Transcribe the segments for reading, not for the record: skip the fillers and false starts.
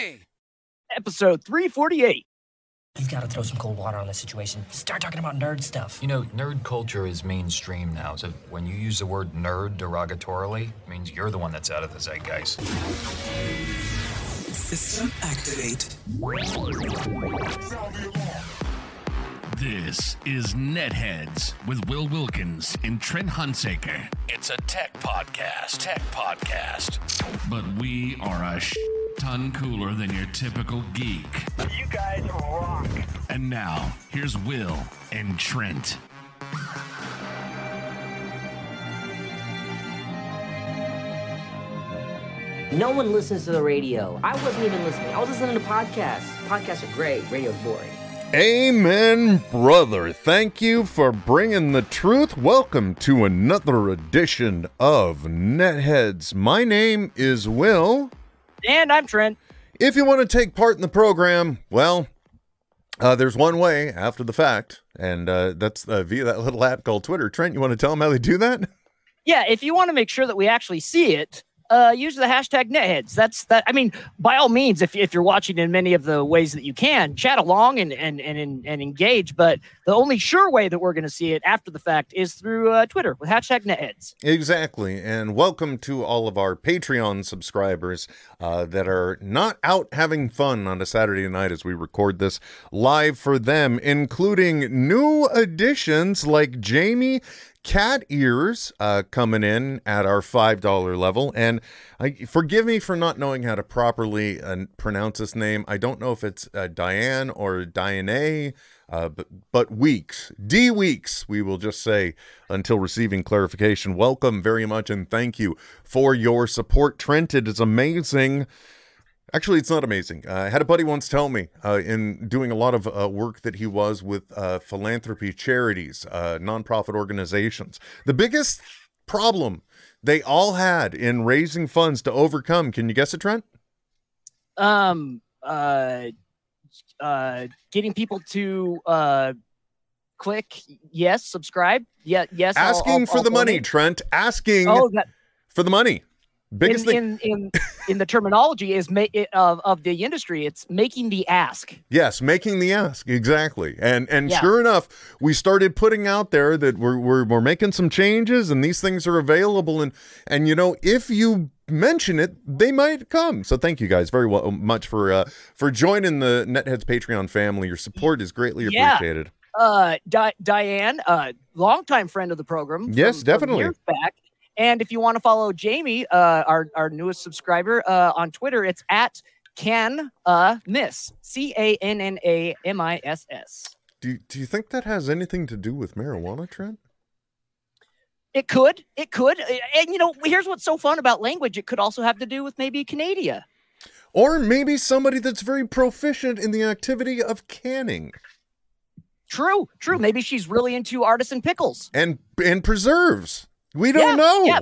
me! Episode 348. You've got to throw some cold water on this situation. Start talking about nerd stuff. You know, nerd culture is mainstream now, so when you use the word nerd derogatorily, it means you're the one that's out of the zeitgeist. System activate. This is Netheads with Will Wilkins and Trent Hunsaker. It's a tech podcast. But we are a ton cooler than your typical geek. You guys rock. And now, here's Will and Trent. No one listens to the radio. I wasn't even listening. I was listening to podcasts. Podcasts are great. Radio's boring. Amen, brother. Thank you for bringing the truth. Welcome to another edition of Netheads. My name is Will. And I'm Trent. If you want to take part in the program, well, there's one way after the fact, and that's via that little app called Twitter. Trent, you want to tell them how they do that? Yeah, if you want to make sure that we actually see it, use the hashtag Netheads. I mean, by all means, if you're watching in many of the ways that you can, chat along and engage. But the only sure way that we're going to see it after the fact is through Twitter with hashtag Netheads. Exactly. And welcome to all of our Patreon subscribers that are not out having fun on a Saturday night as we record this live for them, including new additions like Jamie Cat Ears coming in at our $5 level. And forgive me for not knowing how to properly pronounce this name. I don't know if it's Diane or Diane, but Weeks. D. Weeks, we will just say, until receiving clarification. Welcome very much, and thank you for your support, Trent. It is amazing. Actually, it's not amazing. I had a buddy once tell me in doing a lot of work that he was with philanthropy charities, nonprofit organizations. The biggest problem they all had in raising funds to overcome. Can you guess it, Trent? Getting people to click yes, subscribe. Yeah, yes. Asking for the money, Trent. Asking for the money. Biggest thing in the terminology is of the industry, it's making the ask. Yes, making the ask, exactly. And yeah. Sure enough, we started putting out there that we're making some changes, and these things are available. And you know, if you mention it, they might come. So thank you guys very much for joining the Netheads Patreon family. Your support is greatly appreciated. Diane, longtime friend of the program. Yes, definitely. Years back. And if you want to follow Jamie, our newest subscriber on Twitter, it's at Canamiss, Cannamiss. Do you think that has anything to do with marijuana, Trent? It could. And, you know, here's what's so fun about language. It could also have to do with maybe Canada. Or maybe somebody that's very proficient in the activity of canning. True. Maybe she's really into artisan pickles. And preserves. We don't know. Yeah.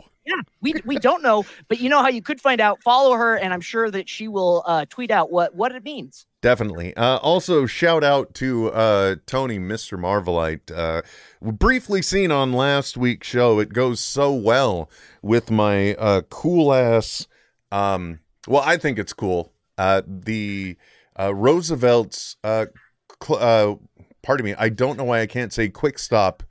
We don't know. But you know how you could find out? Follow her, and I'm sure that she will tweet out what it means. Definitely. Also, shout out to Tony, Mr. Marvelite. Briefly seen on last week's show, it goes so well with my cool-ass... well, I think it's cool. The Roosevelt's... pardon me, I don't know why I can't say Quick Stop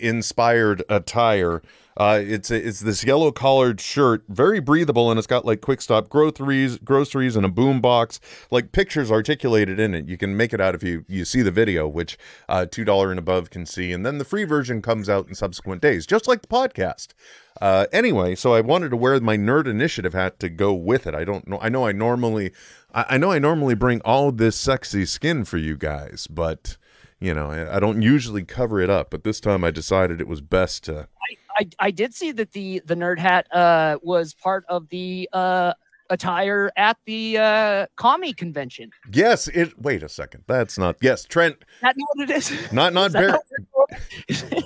inspired attire. It's this yellow collared shirt, very breathable, and it's got like Quick Stop groceries and a boom box, like pictures articulated in it. You can make it out if you see the video, which $2 and above can see, and then the free version comes out in subsequent days, just like the podcast. Anyway, so I wanted to wear my Nerd Initiative hat to go with it. I don't know. I normally bring all this sexy skin for you guys, but you know, I don't usually cover it up, but this time I decided it was best to. I did see that the nerd hat was part of the attire at the commie convention. Yes, it. Wait a second. That's not. Yes, Trent. Not what it is. Not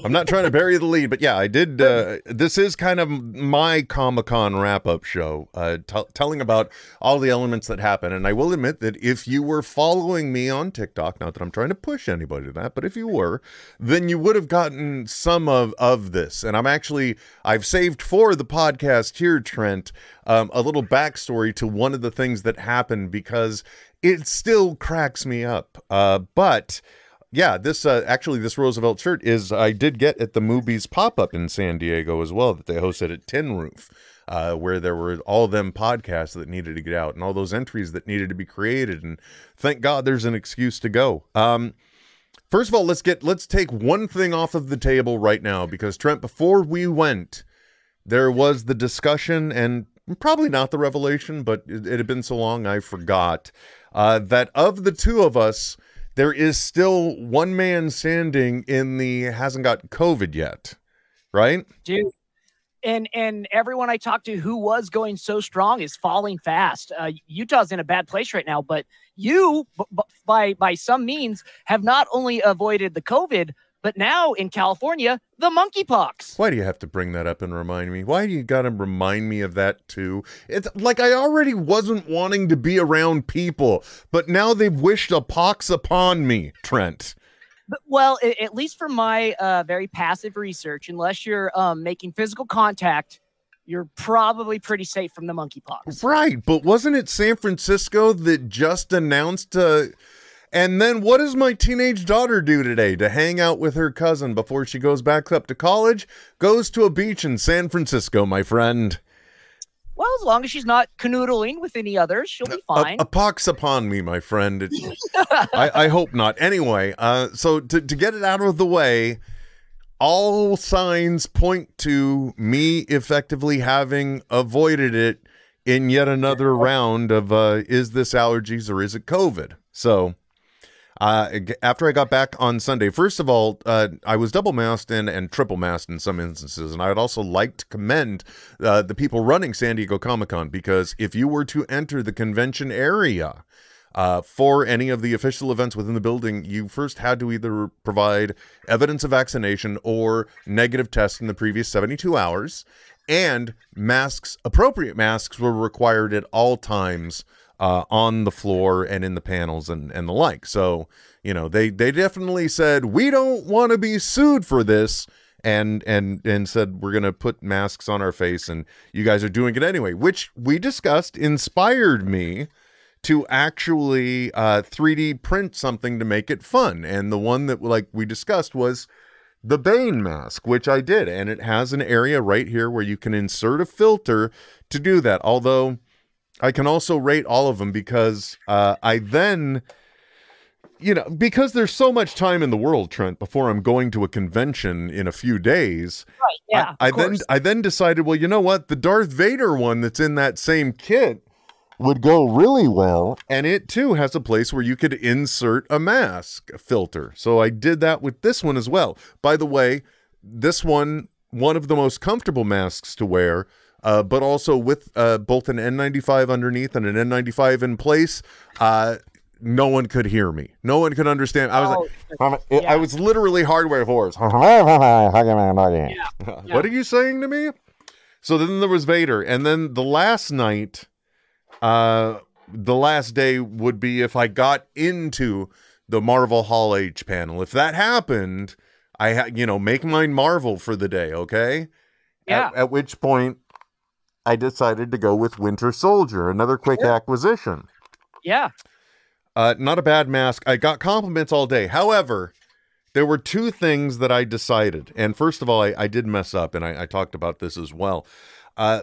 I'm not trying to bury the lead, but yeah, I did. This is kind of my Comic-Con wrap-up show, telling about all the elements that happen. And I will admit that if you were following me on TikTok, not that I'm trying to push anybody to that, but if you were, then you would have gotten some of this. And I've saved for the podcast here, Trent, a little backstory to one of the things that happened, because it still cracks me up. But yeah, this Roosevelt shirt is, I did get at the Movies pop-up in San Diego as well, that they hosted at Tin Roof, where there were all them podcasts that needed to get out and all those entries that needed to be created. And thank God there's an excuse to go. First of all, let's take one thing off of the table right now, because Trent, before we went, there was the discussion, and probably not the revelation, but it had been so long I forgot, that of the two of us, there is still one man standing in the hasn't got COVID yet, right? Dude, and everyone I talked to who was going so strong is falling fast. Utah's in a bad place right now, but you, by some means, have not only avoided the COVID, but now in California, the monkeypox. Why do you have to bring that up and remind me? Why do you got to remind me of that too? It's like I already wasn't wanting to be around people, but now they've wished a pox upon me, Trent. But, well, at least for my very passive research, unless you're making physical contact, you're probably pretty safe from the monkeypox. Right, but wasn't it San Francisco that just announced... And then what does my teenage daughter do today to hang out with her cousin before she goes back up to college? Goes to a beach in San Francisco, my friend. Well, as long as she's not canoodling with any others, she'll be fine. A pox upon me, my friend. I hope not. Anyway, so to get it out of the way, all signs point to me effectively having avoided it in yet another round of is this allergies or is it COVID? So... after I got back on Sunday, first of all, I was double masked and triple masked in some instances. And I would also like to commend the people running San Diego Comic-Con, because if you were to enter the convention area for any of the official events within the building, you first had to either provide evidence of vaccination or negative tests in the previous 72 hours. And masks, appropriate masks, were required at all times on the floor and in the panels and the like. So, you know, they definitely said, we don't want to be sued for this, and said, we're going to put masks on our face, and you guys are doing it anyway, which we discussed inspired me to actually 3D print something to make it fun. And the one that we discussed was the Bane mask, which I did. And it has an area right here where you can insert a filter to do that. Although... I can also rate all of them because I then, because there's so much time in the world, Trent, before I'm going to a convention in a few days. Right, yeah, I then decided, well, you know what? The Darth Vader one that's in that same kit would go really well. And it, too, has a place where you could insert a mask filter. So I did that with this one as well. By the way, this one of the most comfortable masks to wear, but also with both an N95 underneath and an N95 in place, no one could hear me. No one could understand. I was I was literally hardware horse. What are you saying to me? So then there was Vader. And then the last night, the last day would be if I got into the Marvel Hall H panel. If that happened, I had, make mine Marvel for the day, okay? Yeah. At which point, I decided to go with Winter Soldier, another quick acquisition. Yeah. Not a bad mask. I got compliments all day. However, there were two things that I decided. And first of all, I did mess up, and I talked about this as well. I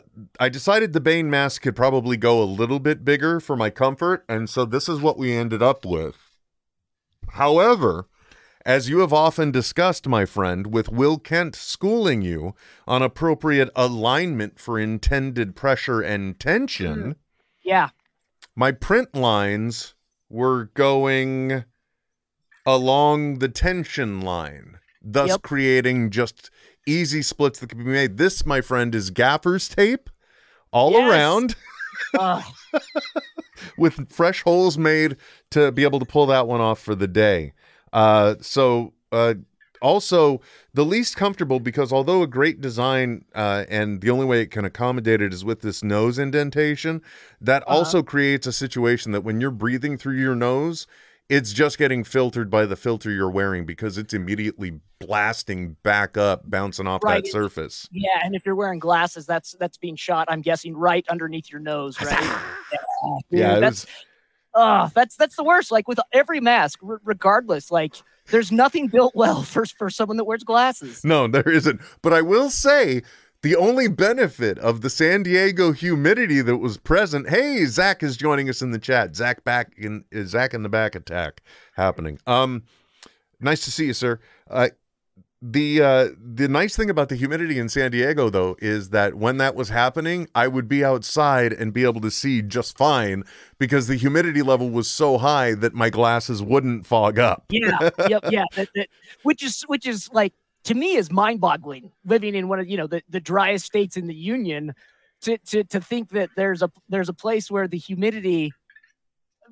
decided the Bane mask could probably go a little bit bigger for my comfort, and so this is what we ended up with. However... As you have often discussed, my friend, with Will Kent schooling you on appropriate alignment for intended pressure and tension. Yeah. My print lines were going along the tension line, thus creating just easy splits that can be made. This, my friend, is gaffer's tape all around. With fresh holes made to be able to pull that one off for the day. So also the least comfortable because although a great design and the only way it can accommodate it is with this nose indentation, that also creates a situation that when you're breathing through your nose, it's just getting filtered by the filter you're wearing because it's immediately blasting back up, bouncing off that surface. Yeah, and if you're wearing glasses, that's being shot, I'm guessing, right underneath your nose, right? That's the worst. Like with every mask, regardless, like there's nothing built well for someone that wears glasses. No, there isn't. But I will say the only benefit of the San Diego humidity that was present. Hey, Zach is joining us in the chat. Zach in the back attack happening. Nice to see you, sir. The nice thing about the humidity in San Diego, though, is that when that was happening, I would be outside and be able to see just fine because the humidity level was so high that my glasses wouldn't fog up. Which is like, to me, is mind boggling living in one of, the driest states in the union to think that there's a place where the humidity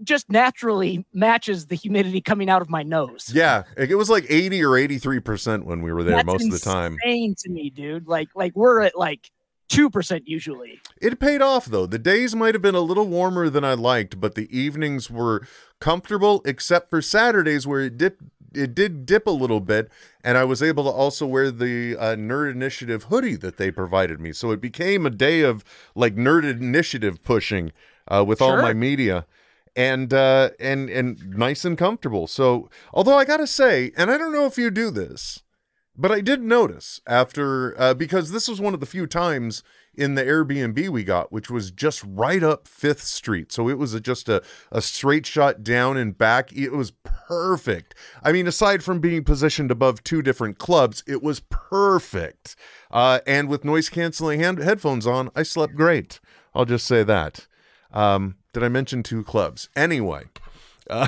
just naturally matches the humidity coming out of my nose. Yeah, it was like 80 or 83% when we were there. That's most of the time. That's insane to me, dude. Like we're at like 2% usually. It paid off though. The days might have been a little warmer than I liked, but the evenings were comfortable except for Saturdays where it did dip a little bit, and I was able to also wear the Nerd Initiative hoodie that they provided me. So it became a day of like Nerd Initiative pushing with all my media. And nice and comfortable. So, although I gotta say, and I don't know if you do this, but I did notice after, because this was one of the few times in the Airbnb we got, which was just right up 5th Street. So it was just a straight shot down and back. It was perfect. I mean, aside from being positioned above two different clubs, it was perfect. And with noise canceling headphones on, I slept great. I'll just say that. Did I mention two clubs? Anyway, I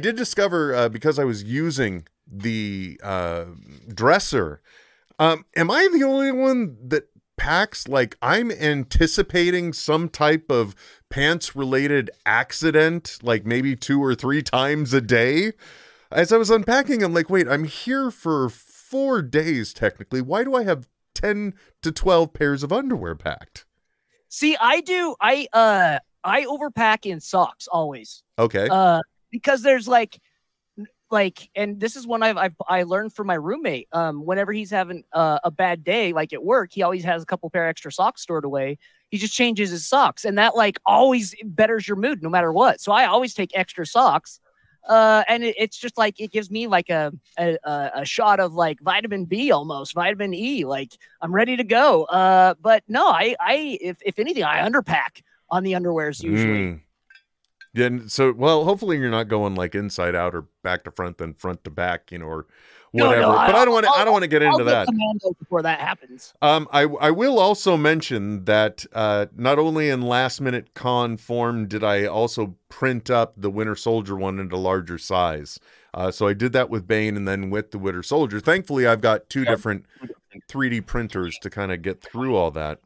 did discover because I was using the dresser. Am I the only one that packs? Like I'm anticipating some type of pants-related accident, like maybe 2 or 3 times a day. As I was unpacking, I'm like, wait, I'm here for 4 days technically. Why do I have 10 to 12 pairs of underwear packed? See, I do. I overpack in socks always. Okay. Because there's like, and this is one I learned from my roommate. Whenever he's having a bad day, like at work, he always has a couple pair extra socks stored away. He just changes his socks, and that like always betters your mood no matter what. So I always take extra socks. And it's just like it gives me like a shot of like vitamin B, almost vitamin E. Like I'm ready to go. But no, if anything, I underpack on the underwears usually. Yeah. And so, well, hopefully you're not going like inside out or back to front, then front to back, or whatever. No, but I don't want to get into that before that happens. I will also mention that not only in last minute con form did I also print up the Winter Soldier one into larger size. So I did that with Bane and then with the Winter Soldier. Thankfully, I've got two different 3D printers to kind of get through all that.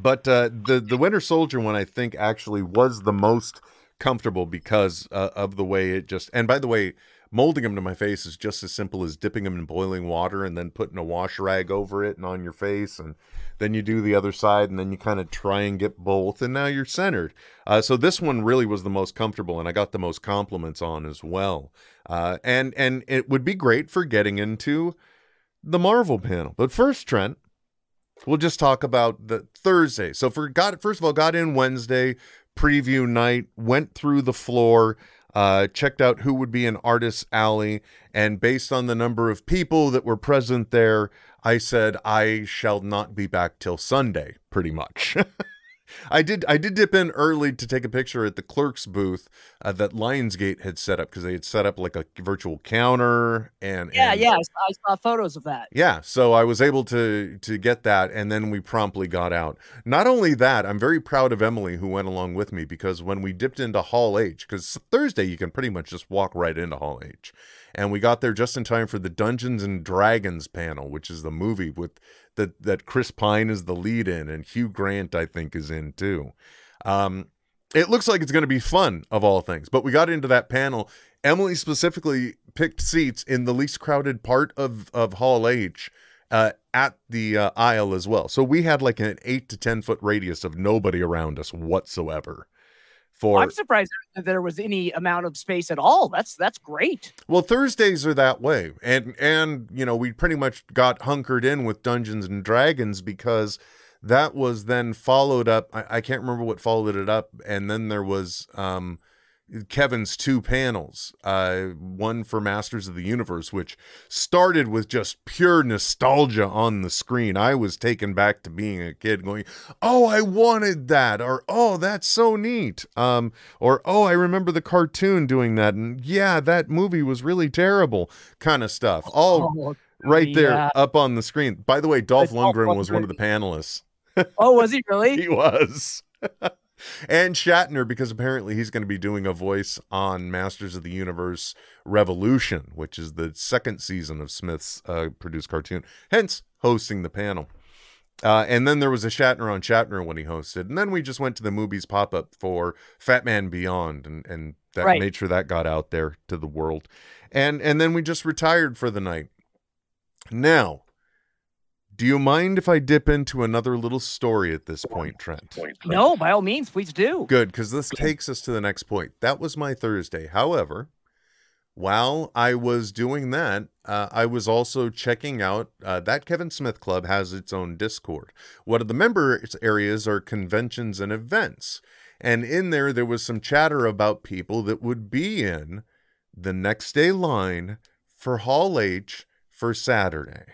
But the Winter Soldier one, I think, actually was the most comfortable because of the way it just. And by the way, molding them to my face is just as simple as dipping them in boiling water and then putting a wash rag over it and on your face. And then you do the other side and then you kind of try and get both. And now you're centered. So this one really was the most comfortable and I got the most compliments on as well. And it would be great for getting into the Marvel panel. But first, Trent, we'll just talk about the Thursday. So got in Wednesday, preview night, went through the floor, checked out who would be in Artist's Alley, and based on the number of people that were present there, I said I shall not be back till Sunday, pretty much. I did dip in early to take a picture at the clerk's booth that Lionsgate had set up because they had set up like a virtual counter I saw photos of that. Yeah, so I was able to get that, and then we promptly got out. Not only that, I'm very proud of Emily who went along with me because when we dipped into Hall H, because Thursday you can pretty much just walk right into Hall H, and we got there just in time for the Dungeons and Dragons panel, which is the movie with that Chris Pine is the lead in and Hugh Grant, I think, is in too. It looks like it's going to be fun of all things, but we got into that panel Emily specifically picked seats in the least crowded part of Hall H at the aisle as well. So we had like an 8 to 10 foot radius of nobody around us whatsoever. I'm surprised that there was any amount of space at all. That's great. Well, Thursdays are that way. And you know, we pretty much got hunkered in with Dungeons and Dragons because that was then followed up. I can't remember what followed it up. And then there was Kevin's two panels, one for Masters of the Universe, which started with just pure nostalgia on the screen. I was taken back to being a kid going, oh, I wanted that, or oh, that's so neat, or oh, I remember the cartoon doing that, and yeah, that movie was really terrible, kind of stuff. All right there up on the screen. By the way, Dolph Lundgren was one of the panelists. Oh, was he really? He was. And Shatner, because apparently he's going to be doing a voice on Masters of the Universe Revolution, which is the second season of Smith's produced cartoon, hence hosting the panel. And then there was a Shatner on Shatner when he hosted. And then we just went to the movies pop-up for Fat Man Beyond, and that right. made sure that got out there to the world. And then we just retired for the night. Now, do you mind if I dip into another little story at this point, Trent? No, by all means, please do. Good, because this takes us to the next point. That was my Thursday. However, while I was doing that, I was also checking out that Kevin Smith Club has its own Discord. One of the member areas are conventions and events. And in there was some chatter about people that would be in the next day line for Hall H for Saturday.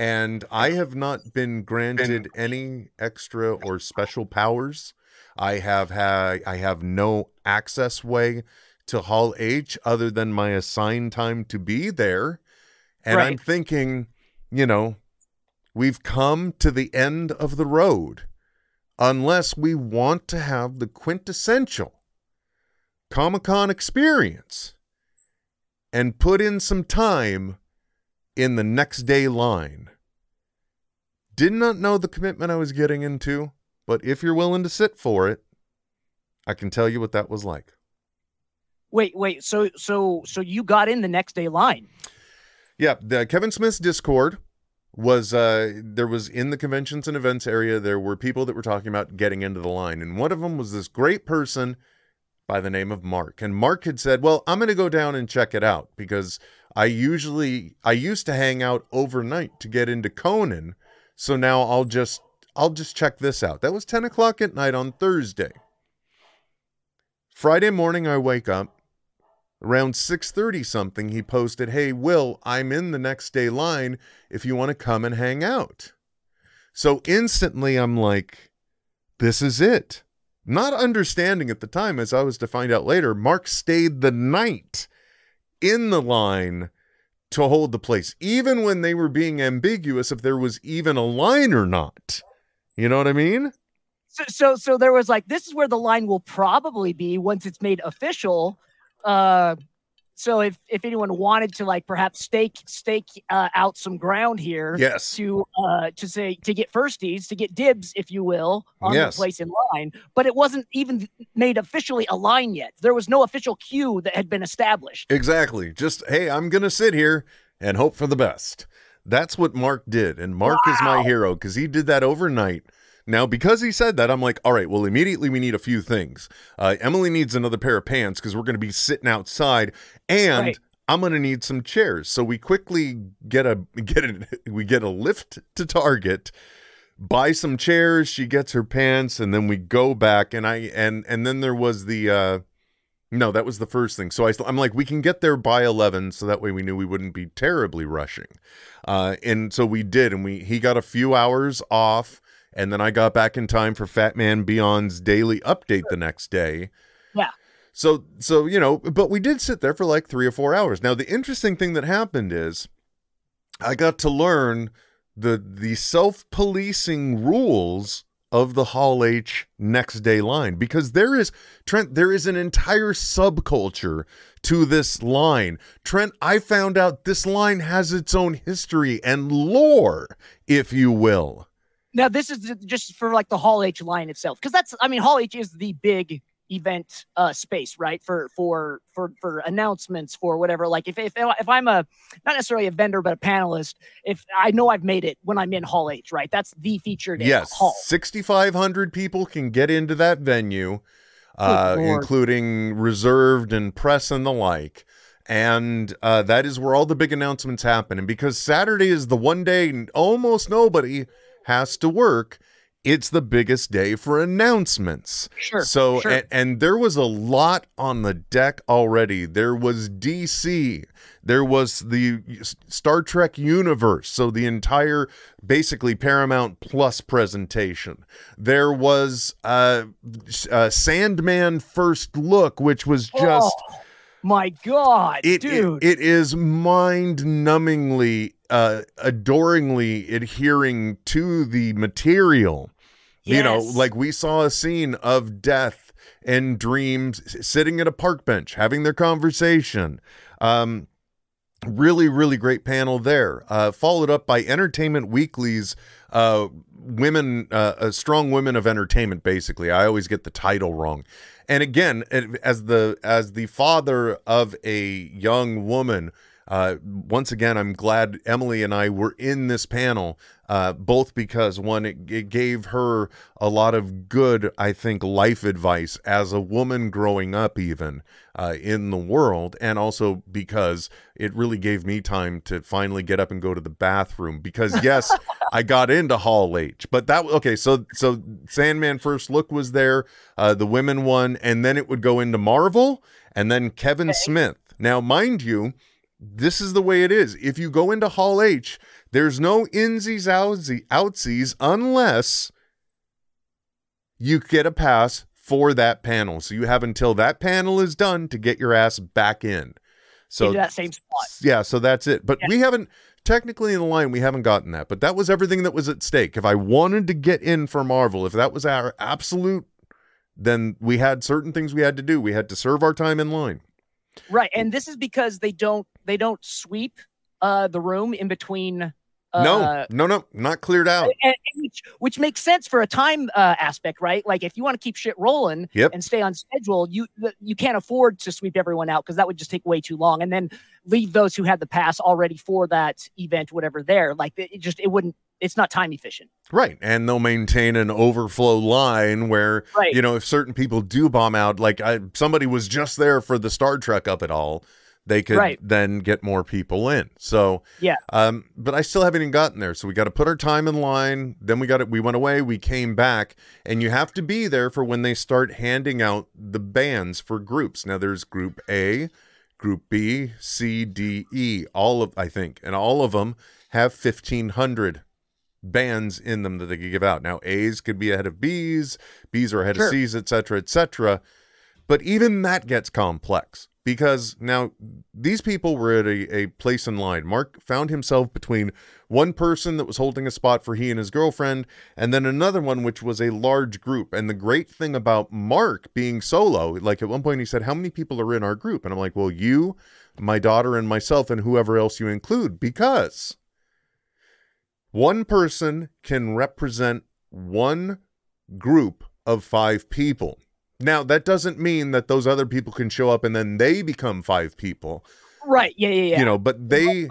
And I have not been granted any extra or special powers. I have no access way to Hall H other than my assigned time to be there. And right. I'm thinking, you know, we've come to the end of the road. Unless we want to have the quintessential Comic-Con experience and put in some time in the next day line. Did not know the commitment I was getting into, but if you're willing to sit for it, I can tell you what that was like. Wait. So you got in the next day line? Yeah, the Kevin Smith's Discord was there was in the conventions and events area. There were people that were talking about getting into the line, and one of them was this great person by the name of Mark. And Mark had said, well, I'm going to go down and check it out because I used to hang out overnight to get into Conan. So now I'll just check this out. That was 10 o'clock at night on Thursday. Friday morning, I wake up around 6:30 something. He posted, hey, Will, I'm in the next day line if you want to come and hang out. So instantly I'm like, this is it. Not understanding at the time, as I was to find out later, Mark stayed the night in the line to hold the place, even when they were being ambiguous if there was even a line or not. You know what I mean? So there was like, this is where the line will probably be once it's made official. So if anyone wanted to like perhaps stake out some ground here, yes, to say to get firsties, to get dibs, if you will, on yes. the place in line, but it wasn't even made officially a line yet. There was no official queue that had been established. Exactly. Just hey, I'm gonna sit here and hope for the best. That's what Mark did, and Mark wow. is my hero because he did that overnight. Now, because he said that, I'm like, all right, well, immediately we need a few things. Emily needs another pair of pants because we're going to be sitting outside, and right. I'm going to need some chairs. So we quickly get a lift to Target, buy some chairs. She gets her pants, and then we go back. And then there was the no, that was the first thing. So I'm like, we can get there by 11, so that way we knew we wouldn't be terribly rushing. And so we did, and he got a few hours off. And then I got back in time for Fat Man Beyond's daily update the next day. Yeah. So, you know, but we did sit there for like 3 or 4 hours. Now, the interesting thing that happened is I got to learn the self-policing rules of the Hall H next day line, because there is an entire subculture to this line. Trent, I found out this line has its own history and lore, if you will. Now, this is just for like the Hall H line itself, because Hall H is the big event space, right? For announcements, for whatever. Like if I'm a, not necessarily a vendor, but a panelist, if I know I've made it when I'm in Hall H, right? That's the featured hall. 6,500 people can get into that venue, including reserved and press and the like. And that is where all the big announcements happen. And because Saturday is the one day almost nobody has to work, it's the biggest day for announcements. Sure. And there was a lot on the deck already. There was DC. There was the Star Trek universe. So the entire, basically, Paramount Plus presentation. There was Sandman First Look, which was just... Oh. My God, dude. It is mind-numbingly, adoringly adhering to the material. Yes. You know, like we saw a scene of Death and Dreams sitting at a park bench, having their conversation. Really, really great panel there. Followed up by Entertainment Weekly's Strong Women of Entertainment, basically. I always get the title wrong. And again, as the father of a young woman, once again, I'm glad Emily and I were in this panel, both because, one, it gave her a lot of good, I think, life advice as a woman growing up even in the world, and also because it really gave me time to finally get up and go to the bathroom, because, yes, I got into Hall H, but that, okay, so Sandman First Look was there, the women one, and then it would go into Marvel, and then Kevin Smith. Now, mind you, this is the way it is. If you go into Hall H, there's no insies, outsies, unless you get a pass for that panel. So you have until that panel is done to get your ass back in. So that same spot. Yeah, so that's it. But we haven't, technically in the line, we haven't gotten that. But that was everything that was at stake. If I wanted to get in for Marvel, if that was our absolute, then we had certain things we had to do. We had to serve our time in line. Right, and this is because they don't sweep the room in between. No, not cleared out. Which makes sense for a time aspect, right? Like if you want to keep shit rolling and stay on schedule, you can't afford to sweep everyone out, because that would just take way too long, and then leave those who had the pass already for that event, whatever. There, like it wouldn't. It's not time efficient. Right. And they'll maintain an overflow line where, you know, if certain people do bomb out, like somebody was just there for the Star Trek up at all, they could then get more people in. So, but I still haven't even gotten there. So we got to put our time in line. Then we got it. We went away. We came back, and you have to be there for when they start handing out the bands for groups. Now there's Group A, Group B, C, D, E, and all of them have 1,500 bands in them that they could give out. Now A's could be ahead of B's are ahead of C's, etc. But even that gets complex, because now these people were at a place in line. Mark found himself between one person that was holding a spot for he and his girlfriend, and then another one which was a large group. And the great thing about Mark being solo, like at one point he said, how many people are in our group? And I'm like, well, you, my daughter, and myself, and whoever else you include, because one person can represent one group of 5 people. Now, that doesn't mean that those other people can show up and then they become 5 people. Right. Yeah. You know, but a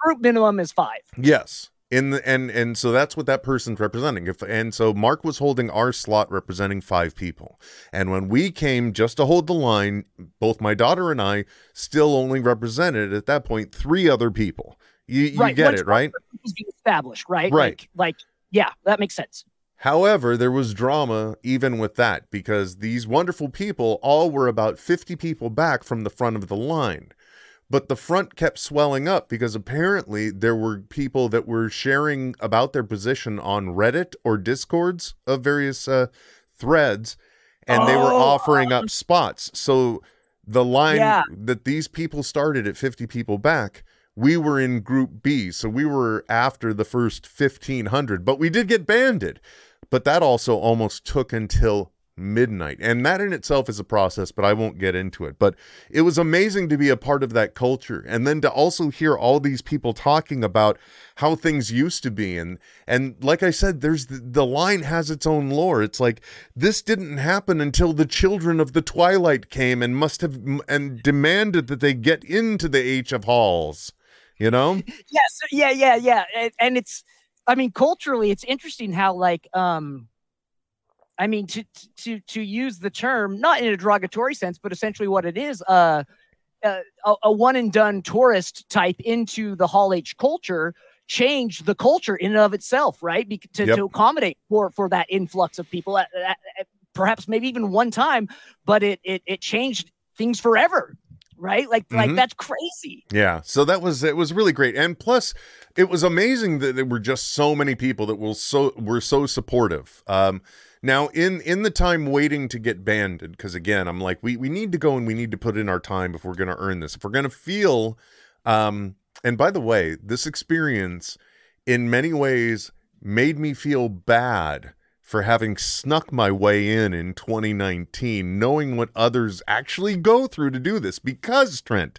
group minimum is 5. Yes. And so that's what that person's representing. So Mark was holding our slot representing 5 people. And when we came just to hold the line, both my daughter and I still only represented at that point 3 other people. You get it, right? Established, right? Right. Like, that makes sense. However, there was drama even with that, because these wonderful people all were about 50 people back from the front of the line. But the front kept swelling up, because apparently there were people that were sharing about their position on Reddit or Discords of various threads, and they were offering up spots. So the line that these people started at 50 people back, we were in Group B, so we were after the first 1,500, but we did get banded. But that also almost took until midnight. And that in itself is a process, but I won't get into it. But it was amazing to be a part of that culture. And then to also hear all these people talking about how things used to be. And like I said, there's the line has its own lore. It's like, this didn't happen until the children of the Twilight came and must have and demanded that they get into the H of Halls, you know? Yes. Yeah. And it's, I mean, culturally, it's interesting how, like, I mean, to use the term, not in a derogatory sense, but essentially what it is, a one and done tourist type into the Hall H culture changed the culture in and of itself, right? To accommodate for that influx of people, perhaps maybe even one time, but it changed things forever. Right? Like that's crazy. Yeah. So it was really great. And plus it was amazing that there were just so many people that were so supportive. Now in the time waiting to get banned, because again, I'm like, we need to go and we need to put in our time if we're going to earn this, if we're going to feel, and by the way, this experience in many ways made me feel bad for having snuck my way in 2019, knowing what others actually go through to do this. Because, Trent,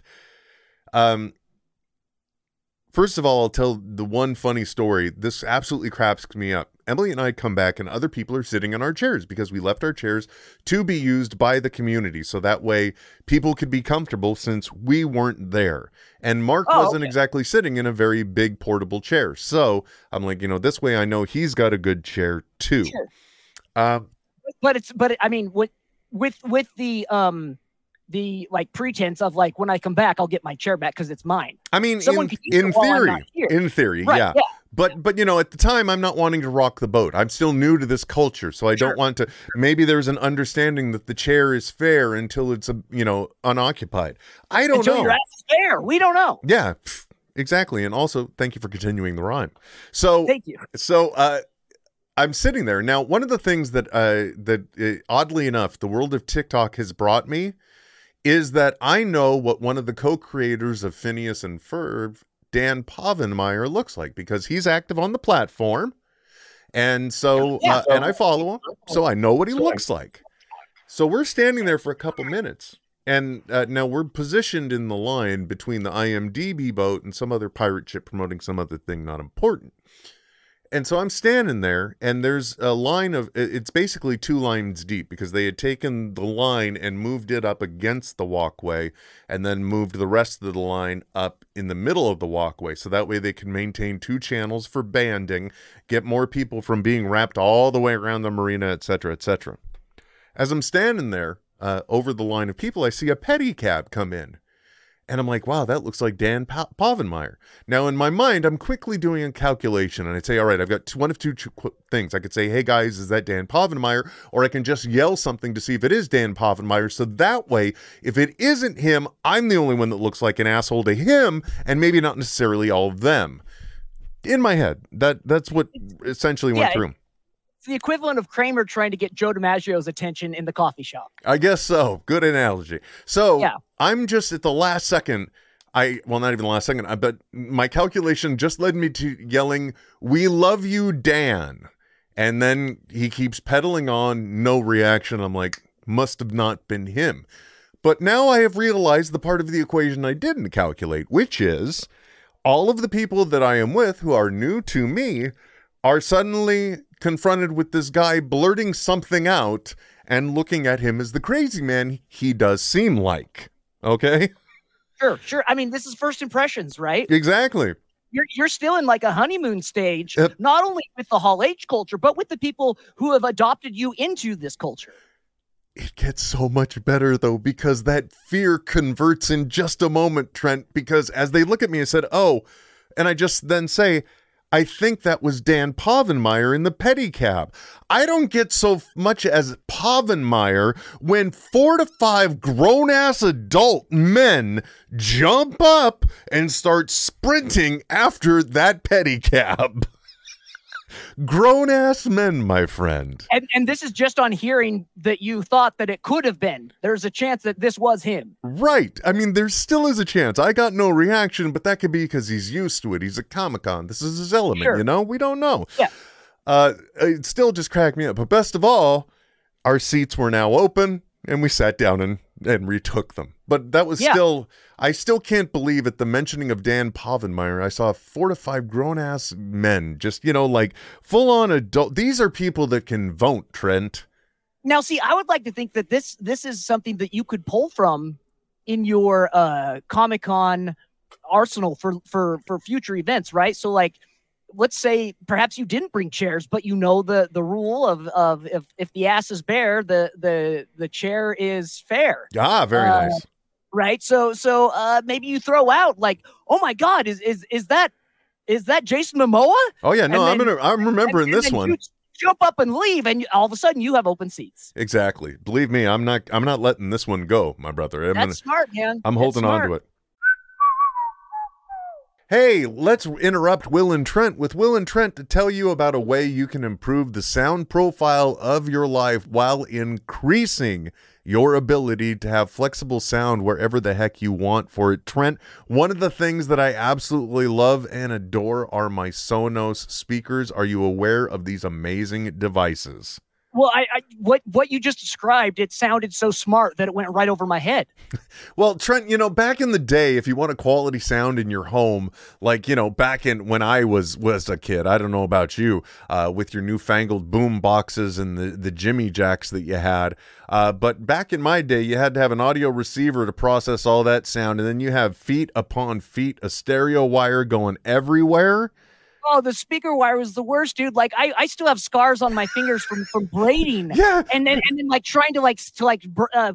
first of all, I'll tell the one funny story. This absolutely cracks me up. Emily and I come back and other people are sitting in our chairs because we left our chairs to be used by the community. So that way people could be comfortable since we weren't there. And Mark wasn't exactly sitting in a very big portable chair. So I'm like, you know, this way I know he's got a good chair too. Sure. But I mean, with the like pretense of like, when I come back, I'll get my chair back because it's mine. I mean, in theory, right, yeah. But you know, at the time, I'm not wanting to rock the boat. I'm still new to this culture, so I don't want to. Maybe there's an understanding that the chair is fair until it's unoccupied. I don't know. Until your ass is fair, we don't know. Yeah, exactly. And also, thank you for continuing the rhyme. So thank you. So I'm sitting there now. One of the things that oddly enough, the world of TikTok has brought me. Is that I know what one of the co-creators of Phineas and Ferb, Dan Povenmire, looks like because he's active on the platform, and so and I follow him, so I know what he looks like. So we're standing there for a couple minutes, and now we're positioned in the line between the IMDb boat and some other pirate ship promoting some other thing not important. And so I'm standing there, and there's a line of, it's basically two lines deep because they had taken the line and moved it up against the walkway and then moved the rest of the line up in the middle of the walkway. So that way they can maintain two channels for banding, get more people from being wrapped all the way around the marina, et cetera, et cetera. As I'm standing there over the line of people, I see a pedicab come in. And I'm like, wow, that looks like Dan Povenmire. Now, in my mind, I'm quickly doing a calculation. And I say, all right, I've got one of two things. I could say, hey, guys, is that Dan Povenmire? Or I can just yell something to see if it is Dan Povenmire. So that way, if it isn't him, I'm the only one that looks like an asshole to him and maybe not necessarily all of them. In my head, that's what essentially went through. It's the equivalent of Kramer trying to get Joe DiMaggio's attention in the coffee shop. I guess so. Good analogy. So I'm just at the last second. Not even the last second, but my calculation just led me to yelling, "We love you, Dan." And then he keeps pedaling on, no reaction. I'm like, must have not been him. But now I have realized the part of the equation I didn't calculate, which is all of the people that I am with who are new to me are suddenly confronted with this guy blurting something out and looking at him as the crazy man he does seem like. Okay? Sure. I mean, this is first impressions, right? Exactly. You're still in like a honeymoon stage, not only with the Hall H culture, but with the people who have adopted you into this culture. It gets so much better, though, because that fear converts in just a moment, Trent, because as they look at me, I said, oh, and I just then say, I think that was Dan Povenmire in the pedicab. I don't get so much as Povenmire when 4 to 5 grown-ass adult men jump up and start sprinting after that pedicab. Grown-ass men, my friend. And this is just on hearing that you thought that it could have been. There's a chance that this was him. Right. I mean, there still is a chance. I got no reaction, but that could be because he's used to it. He's at Comic-Con. This is his element, We don't know. Yeah. It still just cracked me up. But best of all, Our seats were now open, and we sat down and retook them. But that was still, I still can't believe at the mentioning of Dan Povenmire, I saw 4 to 5 grown-ass men, just, you know, like full-on adult. These are people that can vote, Trent. Now, see, I would like to think that this is something that you could pull from in your Comic-Con arsenal for future events, right? So, like, let's say perhaps you didn't bring chairs, but you know the rule of if the ass is bare, the chair is fair. Ah, very nice. Right. So maybe you throw out like, oh my God, is that Jason Momoa? Oh yeah, no, I'm remembering this one. Jump up and leave, and all of a sudden you have open seats. Exactly. Believe me, I'm not letting this one go, my brother. That's smart, man. I'm holding on to it. Hey, let's interrupt Will and Trent with Will and Trent to tell you about a way you can improve the sound profile of your life while increasing your ability to have flexible sound wherever the heck you want for it. Trent, one of the things that I absolutely love and adore are my Sonos speakers. Are you aware of these amazing devices? Well, I what you just described, it sounded so smart that it went right over my head. Well, Trent, you know, back in the day, if you want a quality sound in your home, like, you know, back in when I was a kid, I don't know about you, with your newfangled boom boxes and the Jimmy Jacks that you had. But back in my day, you had to have an audio receiver to process all that sound. And then you have feet upon feet, a stereo wire going everywhere. Oh, the speaker wire was the worst, dude. Like I still have scars on my fingers from braiding. Yeah. And then like trying to like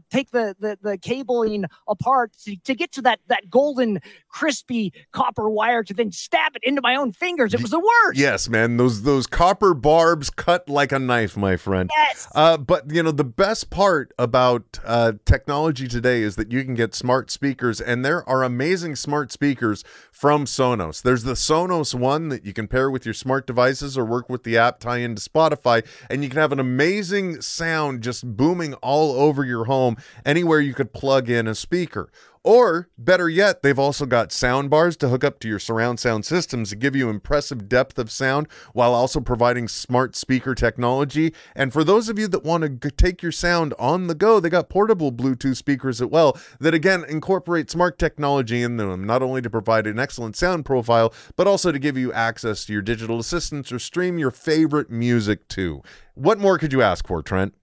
take the cabling apart to get to that golden crispy copper wire to then stab it into my own fingers. It was the worst. Yes, man. Those copper barbs cut like a knife, my friend. Yes. But you know, the best part about technology today is that you can get smart speakers, and there are amazing smart speakers from Sonos. There's the Sonos one that you can pair with your smart devices or work with the app tie into Spotify, and you can have an amazing sound just booming all over your home anywhere you could plug in a speaker. Or better yet, they've also got sound bars to hook up to your surround sound systems to give you impressive depth of sound while also providing smart speaker technology. And for those of you that want to take your sound on the go, they got portable Bluetooth speakers as well that, again, incorporate smart technology in them, not only to provide an excellent sound profile, but also to give you access to your digital assistants or stream your favorite music too. What more could you ask for, Trent?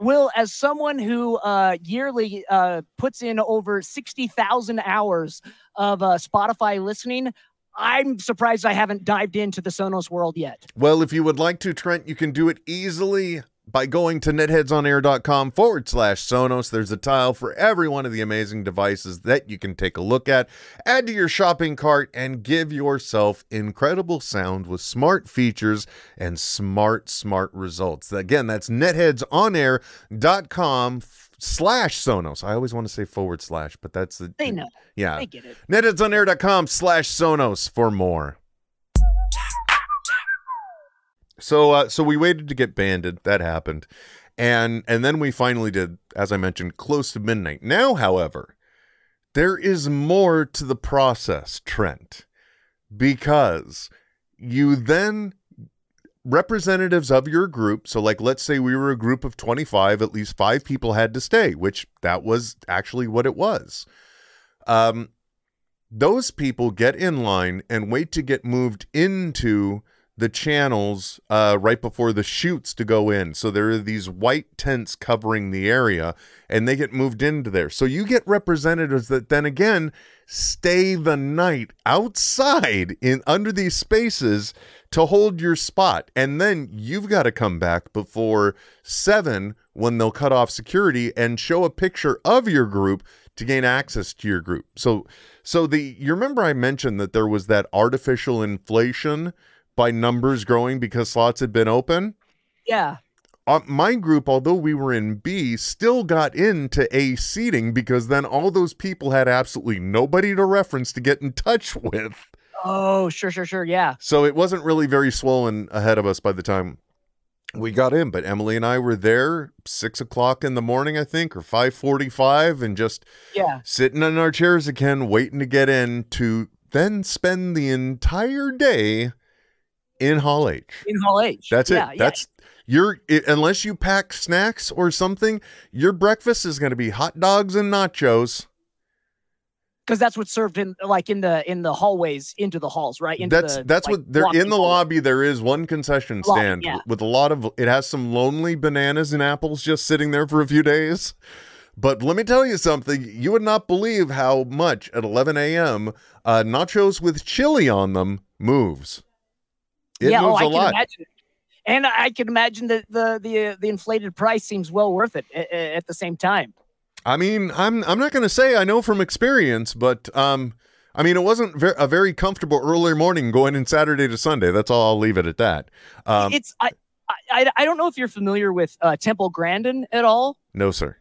Will, as someone who yearly puts in over 60,000 hours of Spotify listening, I'm surprised I haven't dived into the Sonos world yet. Well, if you would like to, Trent, you can do it easily by going to netheadsonair.com/Sonos. There's a tile for every one of the amazing devices that you can take a look at, add to your shopping cart, and give yourself incredible sound with smart features and smart results. Again, that's netheadsonair.com/Sonos. I always want to say / but that's the... They know. Yeah. They get it. netheadsonair.com/Sonos for more. So we waited to get banded. That happened. And then we finally did, as I mentioned, close to midnight. Now, however, there is more to the process, Trent, because you then, representatives of your group, so like let's say we were a group of 25, at least 5 people had to stay, which that was actually what it was. Those people get in line and wait to get moved into the channels right before the shoots to go in. So there are these white tents covering the area, and they get moved into there. So you get representatives that then again stay the night outside in under these spaces to hold your spot. And then you've got to come back before 7 when they'll cut off security and show a picture of your group to gain access to your group. So you remember I mentioned that there was that artificial inflation by numbers growing because slots had been open. Yeah. My group, although we were in B, still got into A seating because then all those people had absolutely nobody to reference to get in touch with. Oh, sure. Yeah. So it wasn't really very swollen ahead of us by the time we got in, but Emily and I were there 6:00 in the morning, I think, or 5:45, and just sitting in our chairs again, waiting to get in to then spend the entire day in Hall H. That's it. Yeah. That's unless you pack snacks or something, your breakfast is going to be hot dogs and nachos. Because that's what's served in, like, in the hallways, into the halls, right? Into that's what they're in the lobby. There is one concession stand with a lot of, it has some lonely bananas and apples just sitting there for a few days. But let me tell you something, you would not believe how much at 11 a.m. nachos with chili on them moves. It moves a lot. Imagine. And I can imagine that the inflated price seems well worth it at the same time. I mean, I'm not going to say I know from experience, but I mean, it wasn't a very comfortable early morning going in Saturday to Sunday. That's all. I'll leave it at that. I don't know if you're familiar with Temple Grandin at all. No, sir.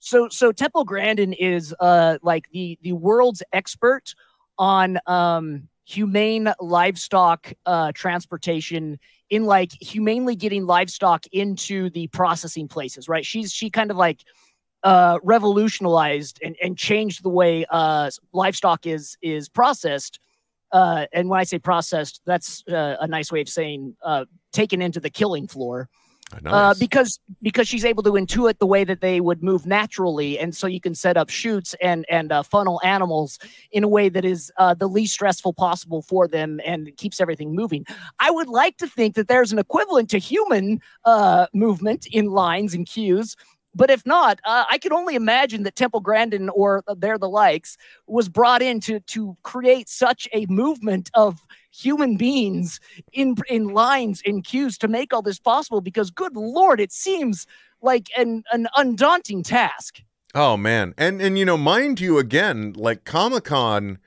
So Temple Grandin is like the world's expert on humane livestock transportation, in like humanely getting livestock into the processing places. Right? She kind of like revolutionized and changed the way livestock is processed. And when I say processed, that's a nice way of saying taken into the killing floor. Nice. Because she's able to intuit the way that they would move naturally. And so you can set up chutes and funnel animals in a way that is the least stressful possible for them and keeps everything moving. I would like to think that there's an equivalent to human movement in lines and queues. But if not, I could only imagine that Temple Grandin or the likes was brought in to create such a movement of human beings in lines, in queues to make all this possible. Because good Lord, it seems like an undaunting task. Oh man, and you know, mind you, again, like Comic-Con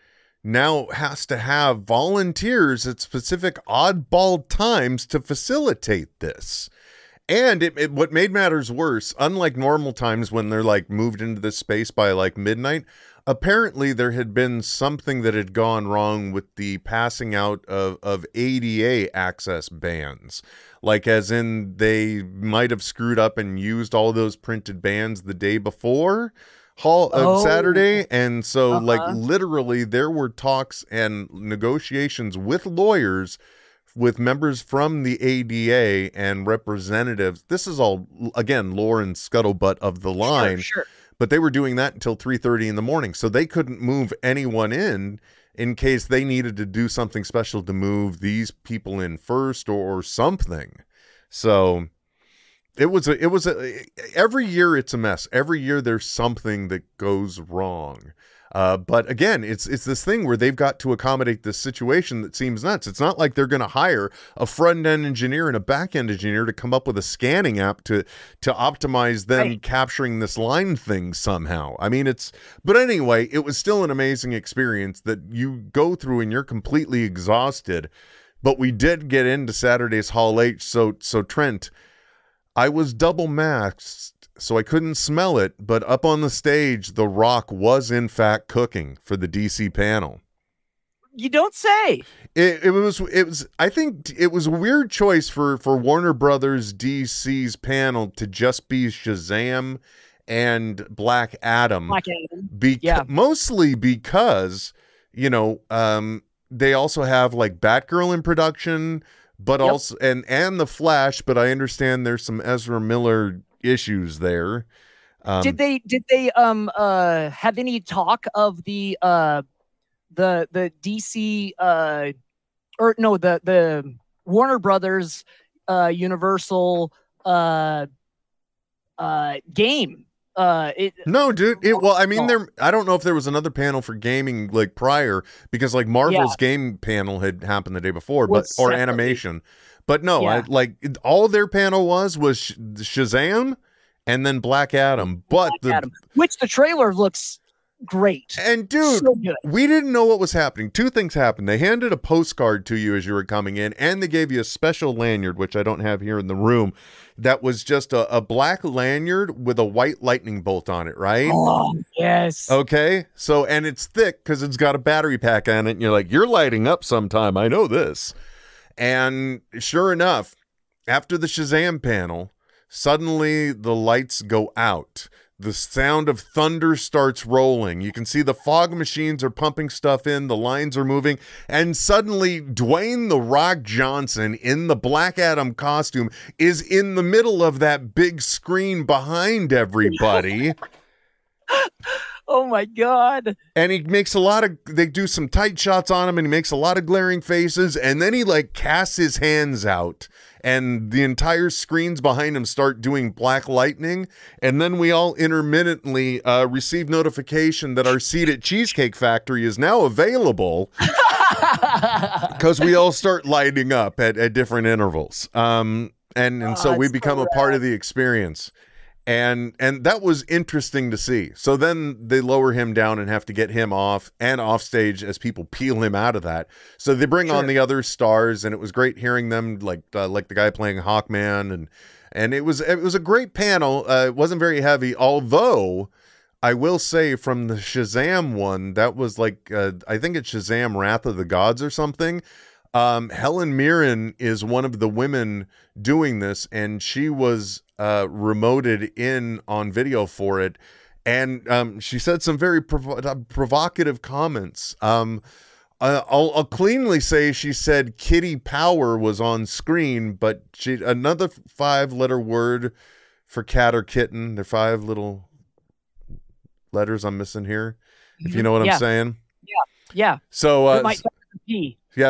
now has to have volunteers at specific oddball times to facilitate this. And it what made matters worse, unlike normal times when they're like moved into this space by like midnight, apparently there had been something that had gone wrong with the passing out of ADA access bands. Like as in they might have screwed up and used all those printed bands the day before Saturday. And so like literally there were talks and negotiations with lawyers, with members from the ADA and representatives. This is all, again, lore and scuttlebutt of the line. Sure. But they were doing that until 3:30 in the morning. So they couldn't move anyone in case they needed to do something special to move these people in first or something. So it was every year it's a mess. Every year there's something that goes wrong. But again, it's this thing where they've got to accommodate this situation that seems nuts. It's not like they're going to hire a front-end engineer and a back-end engineer to come up with a scanning app to optimize them capturing this line thing somehow. I mean, but anyway, it was still an amazing experience that you go through and you're completely exhausted. But we did get into Saturday's Hall H. So Trent, I was double masked, so I couldn't smell it, but up on the stage, The Rock was in fact cooking for the DC panel. You don't say. It was. I think it was a weird choice for Warner Brothers DC's panel to just be Shazam and Black Adam. Mostly because, you know, they also have like Batgirl in production, but also and the Flash. But I understand there's some Ezra Miller issues there. Did they have any talk of the DC or no the Warner Brothers Universal game? I don't know if there was another panel for gaming like prior, because like Marvel's game panel had happened the day before, or animation. But no, all their panel was Shazam and then Black Adam. Which the trailer looks great. And dude, so we didn't know what was happening. Two things happened. They handed a postcard to you as you were coming in, and they gave you a special lanyard, which I don't have here in the room, that was just a black lanyard with a white lightning bolt on it, right? Oh, yes. Okay. So, and it's thick because it's got a battery pack on it, and you're like, you're lighting up sometime. I know this. And sure enough, after the Shazam panel, suddenly the lights go out. The sound of thunder starts rolling. You can see the fog machines are pumping stuff in. The lines are moving. And suddenly, Dwayne "The Rock" Johnson in the Black Adam costume is in the middle of that big screen behind everybody. Oh my God. And he makes a lot of, they do some tight shots on him and he makes a lot of glaring faces. And then he like casts his hands out and the entire screens behind him start doing black lightning. And then we all intermittently receive notification that our seat at Cheesecake Factory is now available because we all start lighting up at different intervals. And so we become a part of the experience. And that was interesting to see. So then they lower him down and have to get him off and off stage as people peel him out of that. So they bring on the other stars, and it was great hearing them, like the guy playing Hawkman, and it was a great panel. It wasn't very heavy, although I will say from the Shazam one, that was like I think it's Shazam: Wrath of the Gods or something. Helen Mirren is one of the women doing this, and she was remoted in on video for it, and she said some very provocative comments. I'll cleanly say she said "kitty power" was on screen, but she another five-letter word for cat or kitten. There are five little letters I'm missing here, if you know what I'm saying. Yeah. So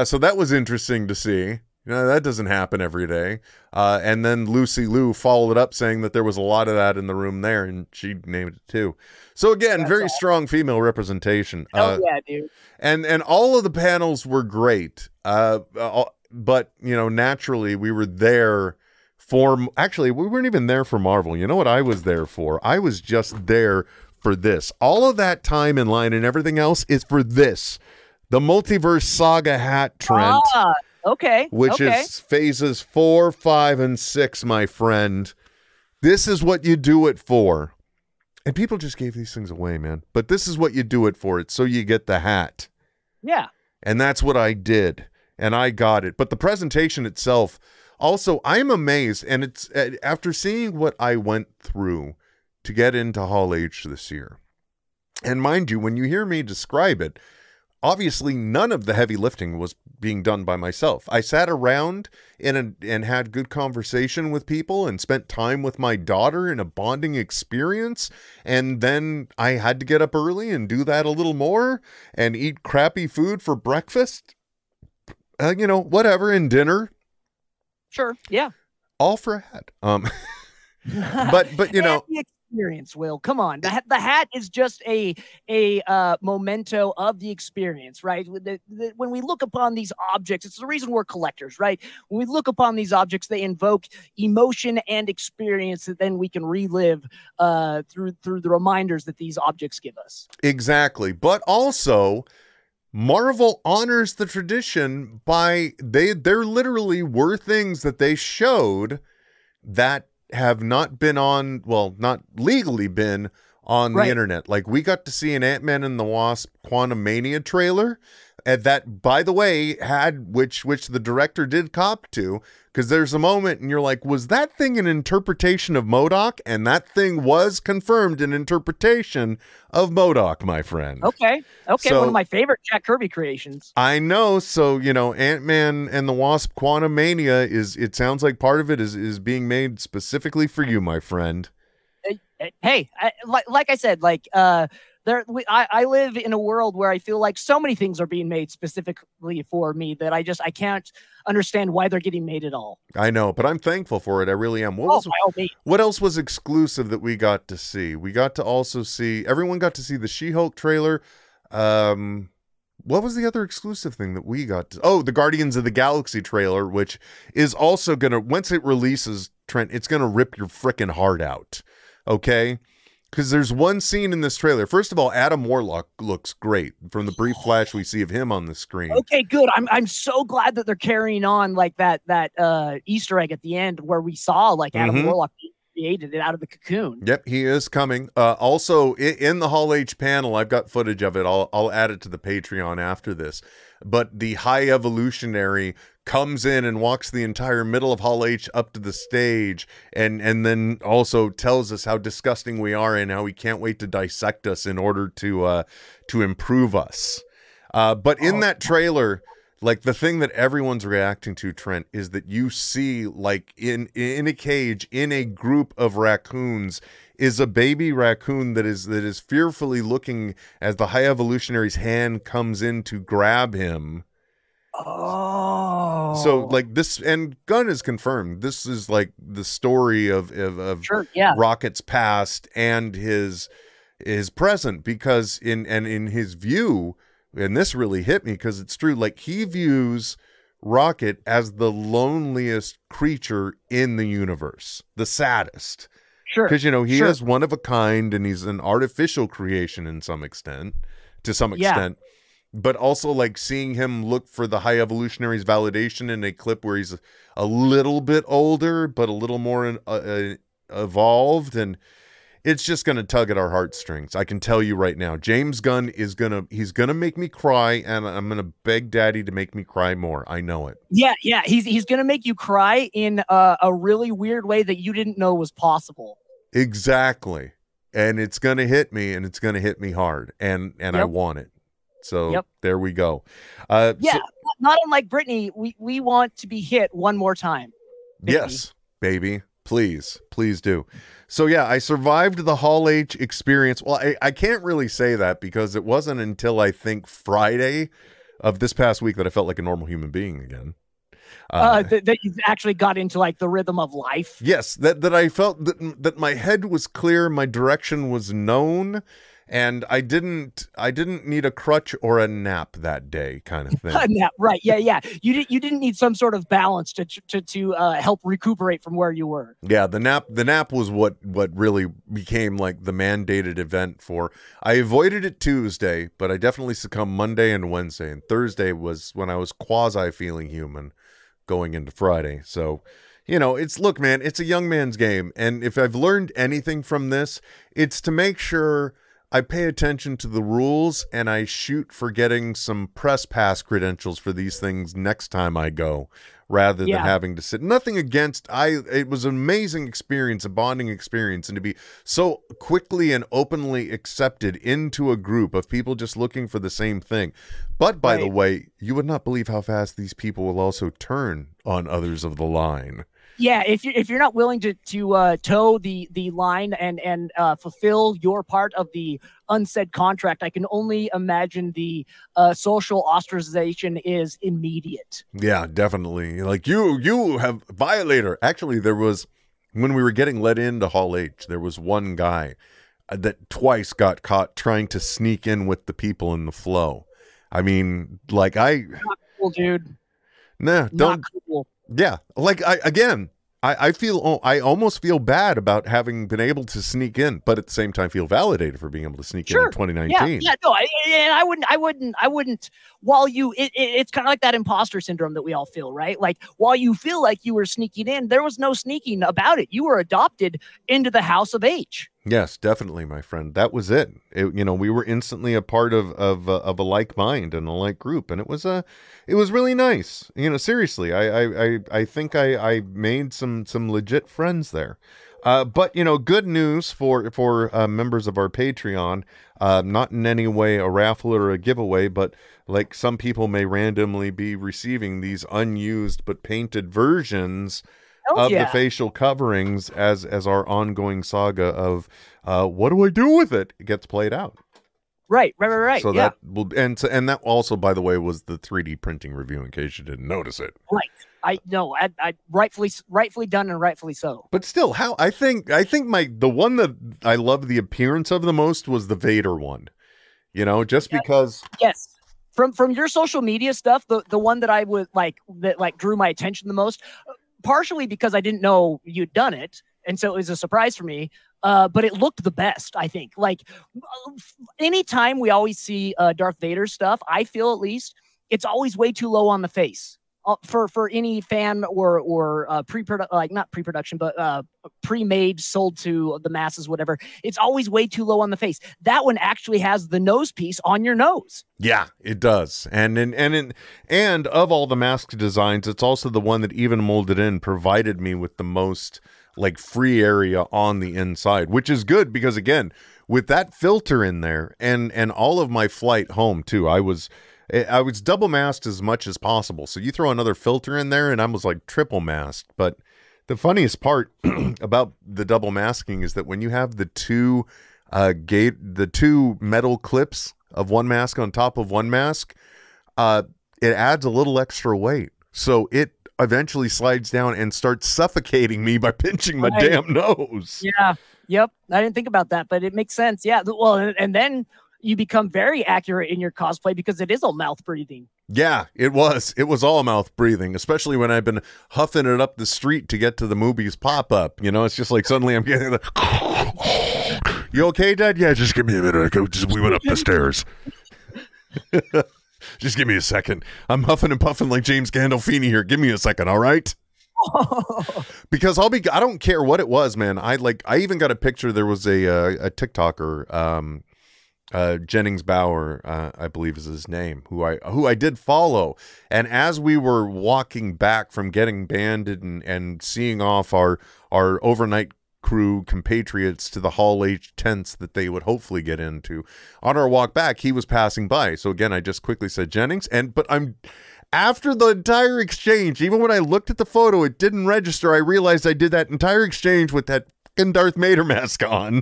so that was interesting to see. You know, that doesn't happen every day. And then Lucy Liu followed up saying that there was a lot of that in the room there, and she named it too. So again, that's very strong female representation. Yeah, dude. And all of the panels were great. But, you know, naturally we were there for... Actually, we weren't even there for Marvel. You know what I was there for? I was just there for this. All of that time in line and everything else is for this. The Multiverse Saga hat, Trent. Ah. Okay. Which is phases 4, 5, and 6, my friend. This is what you do it for. And people just gave these things away, man. But this is what you do it for. It's so you get the hat. Yeah. And that's what I did. And I got it. But the presentation itself, also, I'm amazed. And it's after seeing what I went through to get into Hall H this year. And mind you, when you hear me describe it, obviously, none of the heavy lifting was being done by myself. I sat around and had good conversation with people and spent time with my daughter in a bonding experience. And then I had to get up early and do that a little more and eat crappy food for breakfast. You know, whatever, and dinner. Sure, yeah. All for a hat. But you know... experience, Will. Come on. The hat is just a memento of the experience, right? When we look upon these objects, it's the reason we're collectors, right? When we look upon these objects, they invoke emotion and experience that then we can relive through the reminders that these objects give us. Exactly. But also, Marvel honors the tradition by there literally were things that they showed that have not been on, well, not legally been on the internet. Like, we got to see an Ant-Man and the Wasp Quantumania trailer, and that, by the way, had which the director did cop to, because there's a moment and you're like, was that thing an interpretation of MODOK? And that thing was confirmed an interpretation of MODOK, my friend. Okay, so, one of my favorite Jack Kirby creations. I know, so, you know, Ant-Man and the Wasp Quantumania is, it sounds like part of it is being made specifically for you, my friend. Hey, like I said, I live in a world where I feel like so many things are being made specifically for me that I can't understand why they're getting made at all. I know, but I'm thankful for it. I really am. What else was exclusive that we got to see? We got to also see, everyone got to see the She-Hulk trailer. What was the other exclusive thing that we got to? Oh, the Guardians of the Galaxy trailer, which is also going to, once it releases, Trent, it's going to rip your frickin' heart out. Okay? Because there's one scene in this trailer. First of all, Adam Warlock looks great from the brief flash we see of him on the screen. Okay, good. I'm so glad that they're carrying on like that Easter egg at the end where we saw like Adam Warlock created it out of the cocoon. Yep, he is coming. Also, in the Hall H panel, I've got footage of it. I'll add it to the Patreon after this. But the high evolutionary comes in and walks the entire middle of Hall H up to the stage, and then also tells us how disgusting we are and how he can't wait to dissect us in order to improve us. But in that trailer, like, the thing that everyone's reacting to, Trent, is that you see, like, in a cage, in a group of raccoons, is a baby raccoon that is fearfully looking as the high evolutionary's hand comes in to grab him. Oh. So, like, this, and Gunn is confirmed, this is, like, the story of sure, yeah, Rocket's past and his present, because in his view, and this really hit me because it's true, like, he views Rocket as the loneliest creature in the universe, the saddest. Sure. Because, you know, he is one of a kind, and he's an artificial creation to some extent. But also, like, seeing him look for the high evolutionary's validation in a clip where he's a little bit older, but a little more evolved, and it's just going to tug at our heartstrings. I can tell you right now, James Gunn he's going to make me cry, and I'm going to beg Daddy to make me cry more. I know it. Yeah. Yeah. He's going to make you cry in a really weird way that you didn't know was possible. Exactly. And it's going to hit me, and it's going to hit me hard, and yep, I want it. So there we go. Not unlike Brittany. We want to be hit one more time. Brittany. Yes, baby. Please do. So yeah, I survived the Hall H experience. Well, I can't really say that because it wasn't until I think Friday of this past week that I felt like a normal human being again. That you actually got into, like, the rhythm of life. Yes, that I felt that my head was clear, my direction was known, and I didn't need a crutch or a nap that day, kind of thing. A nap, right? Yeah, yeah. You didn't need some sort of balance to help recuperate from where you were. Yeah, the nap was what really became, like, the mandated event for. I avoided it Tuesday, but I definitely succumbed Monday and Wednesday, and Thursday was when I was quasi feeling human, going into Friday. So, you know, look, man, it's a young man's game, and if I've learned anything from this, it's to make sure I pay attention to the rules, and I shoot for getting some press pass credentials for these things next time I go, rather than having to sit. Nothing against, it was an amazing experience, a bonding experience, and to be so quickly and openly accepted into a group of people just looking for the same thing. But by the way, you would not believe how fast these people will also turn on others of the line. Yeah, if you're not willing to toe the line and fulfill your part of the unsaid contract, I can only imagine the social ostracization is immediate. Yeah, definitely. Like, you have violator. Actually, there was, when we were getting let into Hall H, there was one guy that twice got caught trying to sneak in with the people in the flow. I mean, like, not cool, dude. Nah, don't. Not cool. Yeah, like, I almost feel bad about having been able to sneak in, but at the same time feel validated for being able to sneak in 2019. Yeah, no, I wouldn't. While it's kind of like that imposter syndrome that we all feel, right? Like, while you feel like you were sneaking in, there was no sneaking about it. You were adopted into the House of H. Yes, definitely, my friend. That was it. You know, we were instantly a part of a like mind and a like group, and it was really nice. You know, seriously, I think I made some legit friends there. But, you know, good news for members of our Patreon, not in any way a raffle or a giveaway, but, like, some people may randomly be receiving these unused but painted versions of the facial coverings as our ongoing saga of what do I do with it? It gets played out. Right. So that will, and that also, by the way, was the 3D printing review, in case you didn't notice it. Right. I know. I rightfully done, and rightfully so. But still, how I think the one that I loved the appearance of the most was the Vader one. You know, just because. Yes. From your social media stuff, the one that I would that drew my attention the most. Partially because I didn't know you'd done it, and so it was a surprise for me. But it looked the best, I think. Like, anytime we always see Darth Vader stuff, I feel at least, it's always way too low on the face. for any fan or pre-made, sold to the masses, whatever, it's always way too low on the face. That one actually has the nose piece on your nose. Yeah, it does. And of all the mask designs, it's also the one that even molded in provided me with the most like free area on the inside, which is good because again, with that filter in there and all of my flight home too, I was double masked as much as possible. So you throw another filter in there and I was like triple masked. But the funniest part about the double masking is that when you have the two metal clips of one mask on top of one mask, it adds a little extra weight. So it eventually slides down and starts suffocating me by pinching my damn nose. Yeah. Yep. I didn't think about that, but it makes sense. Yeah. Well, and then you become very accurate in your cosplay because it is all mouth breathing. Yeah, it was. It was all mouth breathing, especially when I've been huffing it up the street to get to the movies pop up. You know, it's just like suddenly I'm getting the you okay, Dad? Yeah, just give me a minute. We went up the stairs. Just give me a second. I'm huffing and puffing like James Gandolfini here. Give me a second, all right? Because I don't care what it was, man. I even got a picture. There was a TikToker, Jennings Bauer, I believe is his name, who I did follow. And as we were walking back from getting banded and seeing off our overnight crew compatriots to the Hall H tents that they would hopefully get into, on our walk back, he was passing by. So again, I just quickly said Jennings, after the entire exchange, even when I looked at the photo, it didn't register. I realized I did that entire exchange with that fucking Darth Vader mask on.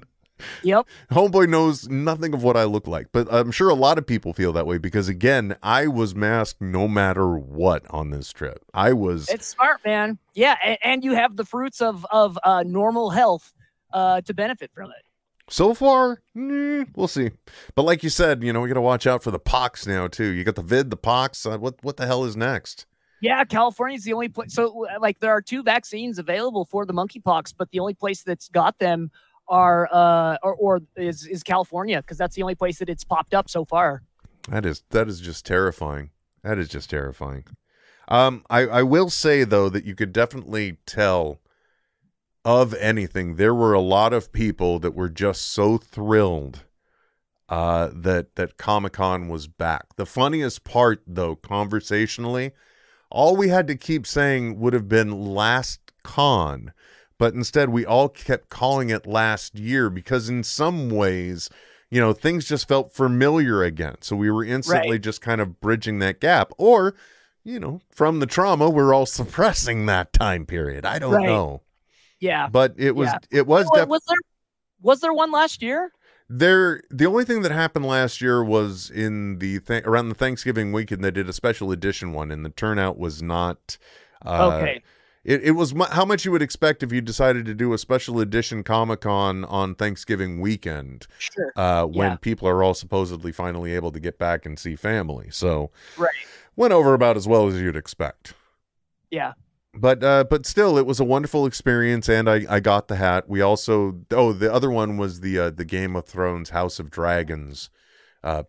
Yep. Homeboy knows nothing of what I look like, but I'm sure a lot of people feel that way because again, I was masked no matter what on this trip. It's smart, man. Yeah, and you have the fruits of normal health to benefit from it. So far, we'll see. But like you said, you know, we got to watch out for the pox now too. You got the vid, the pox. What the hell is next? Yeah, California is the only place. So like, there are two vaccines available for the monkeypox, but the only place that's got them is California, because that's the only place that it's popped up so far. That is just terrifying. I will say though that you could definitely tell, of anything, there were a lot of people that were just so thrilled that Comic-Con was back. The funniest part though, conversationally, all we had to keep saying would have been last con. But instead, we all kept calling it last year because in some ways, you know, things just felt familiar again. So we were instantly just kind of bridging that gap. Or, you know, from the trauma, we're all suppressing that time period. I don't know. Yeah. But it was definitely... Was there one last year? The only thing that happened last year was in around the Thanksgiving weekend, they did a special edition one, and the turnout was not... okay. It was how much you would expect if you decided to do a special edition Comic-Con on Thanksgiving weekend, sure. When people are all supposedly finally able to get back and see family. So went over about as well as you'd expect. Yeah. But still, it was a wonderful experience, and I got the hat. We also, the other one was the Game of Thrones House of Dragons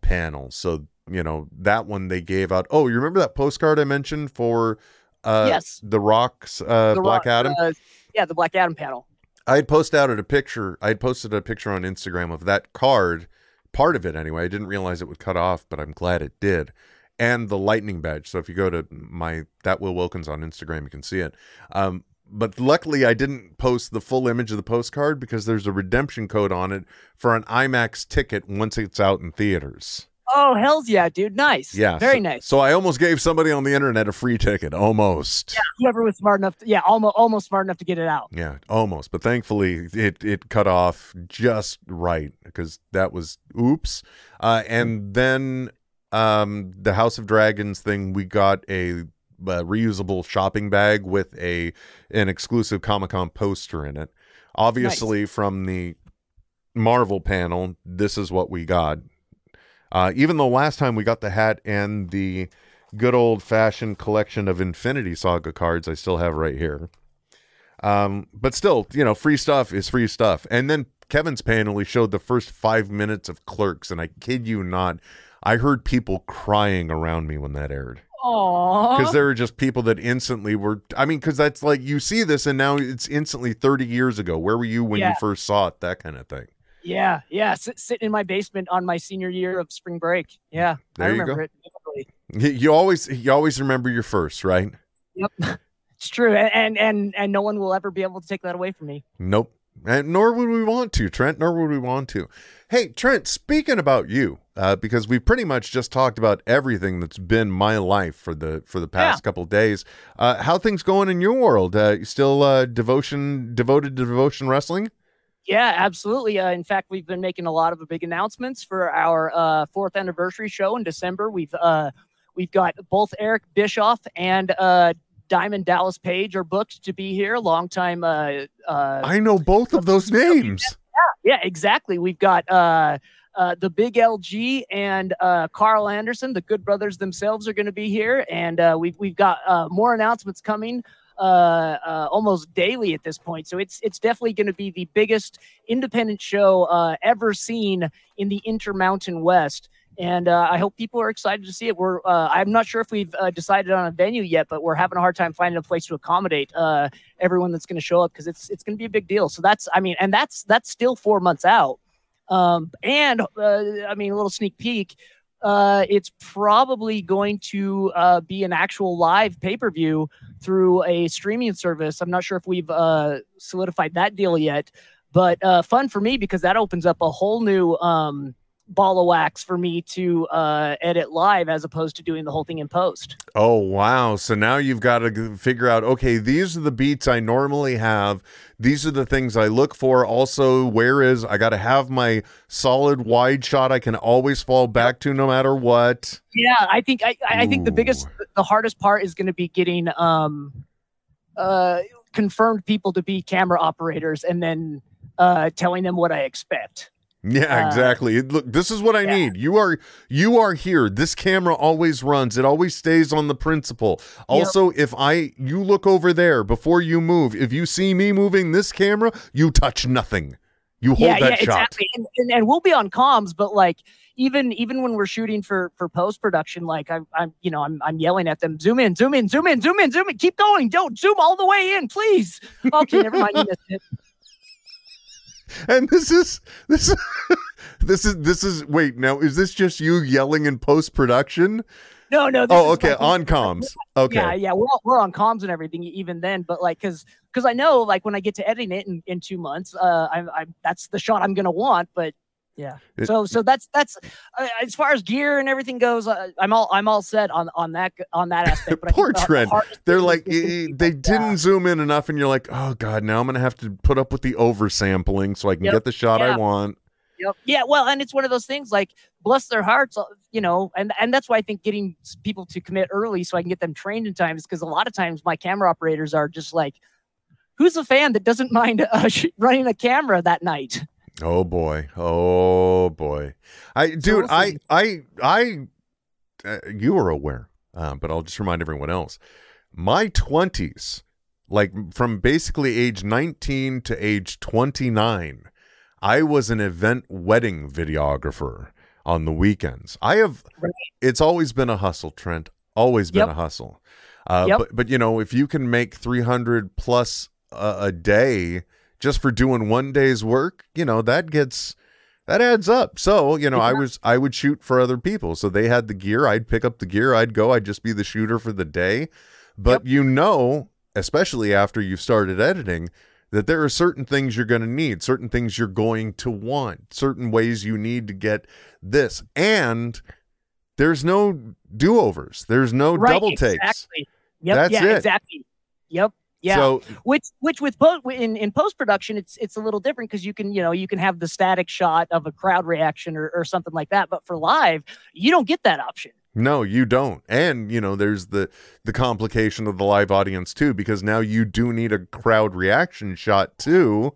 panel. So, you know, that one they gave out. Oh, you remember that postcard I mentioned for... yes. The Rock's Black Adam? The Black Adam panel. I'd posted a picture on Instagram of that card, part of it anyway. I didn't realize it would cut off, but I'm glad it did. And the lightning badge. So if you go to that Will Wilkins on Instagram, you can see it. But luckily I didn't post the full image of the postcard because there's a redemption code on it for an IMAX ticket once it's out in theaters. Oh, hells yeah, dude. Nice. Yeah. Very nice. So I almost gave somebody on the internet a free ticket. Almost. Yeah, whoever was smart enough. Almost smart enough to get it out. Yeah, almost. But thankfully, it cut off just right because that was oops. And then the House of Dragons thing, we got a reusable shopping bag with an exclusive Comic-Con poster in it. Obviously, from the Marvel panel, this is what we got. Even though last time we got the hat and the good old-fashioned collection of Infinity Saga cards I still have right here. But still, you know, free stuff is free stuff. And then Kevin's panel, he showed the first 5 minutes of Clerks, and I kid you not, I heard people crying around me when that aired. because there were just people that instantly were, I mean, because that's like, you see this and now it's instantly 30 years ago. Where were you when you first saw it? That kind of thing. Yeah. Yeah. Sitting in my basement on my senior year of spring break. Yeah. There I remember it. You always remember your first, right? Yep. It's true. And no one will ever be able to take that away from me. Nope. And nor would we want to, Trent, nor would we want to. Hey, Trent, speaking about you, because we pretty much just talked about everything that's been my life for the past couple of days. How things going in your world? Still devoted to Devotion Wrestling? Yeah, absolutely. In fact, we've been making a lot of big announcements for our 4th anniversary show in December. We've got both Eric Bischoff and Diamond Dallas Page are booked to be here. Longtime. I know both of those names. Yeah, exactly. We've got the Big LG and Carl Anderson, the Good Brothers themselves, are going to be here, and we've got more announcements coming almost daily at this point. So it's definitely going to be the biggest independent show ever seen in the Intermountain West. And I hope people are excited to see it. I'm not sure if we've decided on a venue yet, but we're having a hard time finding a place to accommodate everyone that's going to show up, because it's going to be a big deal. So that's still 4 months out. A little sneak peek. It's probably going to be an actual live pay-per-view through a streaming service. I'm not sure if we've solidified that deal yet, but fun for me, because that opens up a whole new ball of wax for me to edit live as opposed to doing the whole thing in post. Oh, wow. So now you've got to figure out, okay, these are the beats I normally have. These are the things I look for. Also, I got to have my solid wide shot I can always fall back to no matter what. Yeah, I think the hardest part is going to be getting confirmed people to be camera operators and then telling them what I expect. Yeah, exactly. Look, this is what I need. You are here. This camera always runs. It always stays on the principle. Also, if you look over there before you move, if you see me moving this camera, you touch nothing. You hold that shot. Exactly. And we'll be on comms, but like even when we're shooting for post production, like I'm yelling at them, zoom in, keep going, don't zoom all the way in, please. Okay, never mind, you missed it. And this is wait, now is this just you yelling in post-production? No. This is okay. On comms. Okay. Yeah. We're on comms and everything even then, but like, cause I know like when I get to editing it in 2 months, that's the shot I'm going to want, but yeah. So that's as far as gear and everything goes, I'm all set on that aspect. But poor Trent. They're like, they didn't zoom in enough, and you're like, oh god, now I'm gonna have to put up with the oversampling so I can get the shot I want. Yep. Yeah. Well, and it's one of those things, like, bless their hearts, you know, and that's why I think getting people to commit early so I can get them trained in time is because a lot of times my camera operators are just like, who's a fan that doesn't mind running a camera that night? Oh boy! You are aware, but I'll just remind everyone else. My 20s, like from basically age 19 to age 29, I was an event wedding videographer on the weekends. It's always been a hustle, Trent. Always been a hustle. But you know, if you can make 300 plus a day, just for doing one day's work, you know, that adds up. So, you know, I would shoot for other people. So they had the gear. I'd pick up the gear. I'd go. I'd just be the shooter for the day. But, you know, especially after you've started editing, that there are certain things you're going to need, certain things you're going to want, certain ways you need to get this. And there's no do-overs. There's no double takes. Exactly. Yep. That's it. Exactly. Yep. Yeah, so, which with in post-production, it's a little different because you can have the static shot of a crowd reaction or something like that. But for live, you don't get that option. No, you don't. And, you know, there's the complication of the live audience, too, because now you do need a crowd reaction shot, too.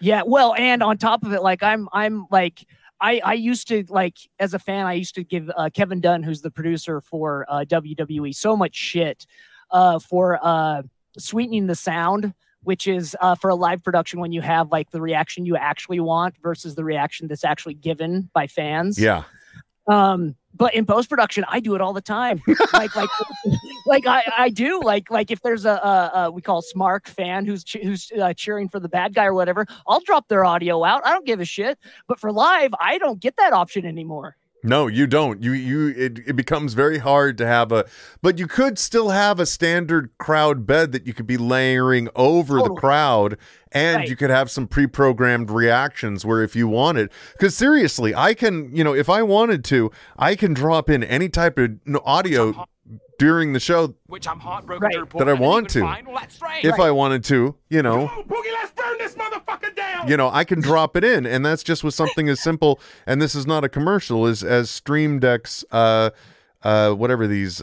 Yeah, well, and on top of it, like I'm like I used to, like, as a fan, I used to give Kevin Dunn, who's the producer for WWE, so much shit for sweetening the sound, which is for a live production when you have like the reaction you actually want versus the reaction that's actually given by fans. Yeah. But in post-production, I do it all the time. I do if there's a we call SMARC fan who's cheering for the bad guy or whatever, I'll drop their audio out. I don't give a shit. But for live, I don't get that option anymore. No, you don't. It becomes very hard to have but you could still have a standard crowd bed that you could be layering over the crowd, and you could have some pre-programmed reactions where if you wanted, because seriously, I can, if I wanted to, I can drop in any type of audio during the show, which I'm heartbroken to report, that I want to. If I wanted to, Come on, Boogie, let's burn this motherfucker down. I can drop it in, and that's just with something as simple, and this is not a commercial, as Stream Deck's whatever these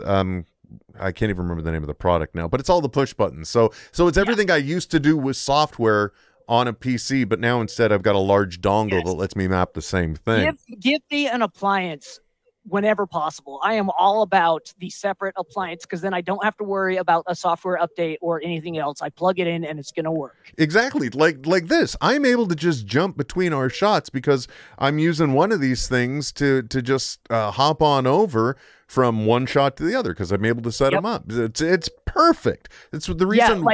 I can't even remember the name of the product now, but it's all the push buttons. So it's everything I used to do with software on a PC, but now instead I've got a large dongle that lets me map the same thing. Give me an appliance whenever possible. I am all about the separate appliance, because then I don't have to worry about a software update or anything else. I plug it in and it's going to work. Exactly. Like this, I'm able to just jump between our shots because I'm using one of these things to just hop on over from one shot to the other, because I'm able to set them up. It's perfect. It's the reason.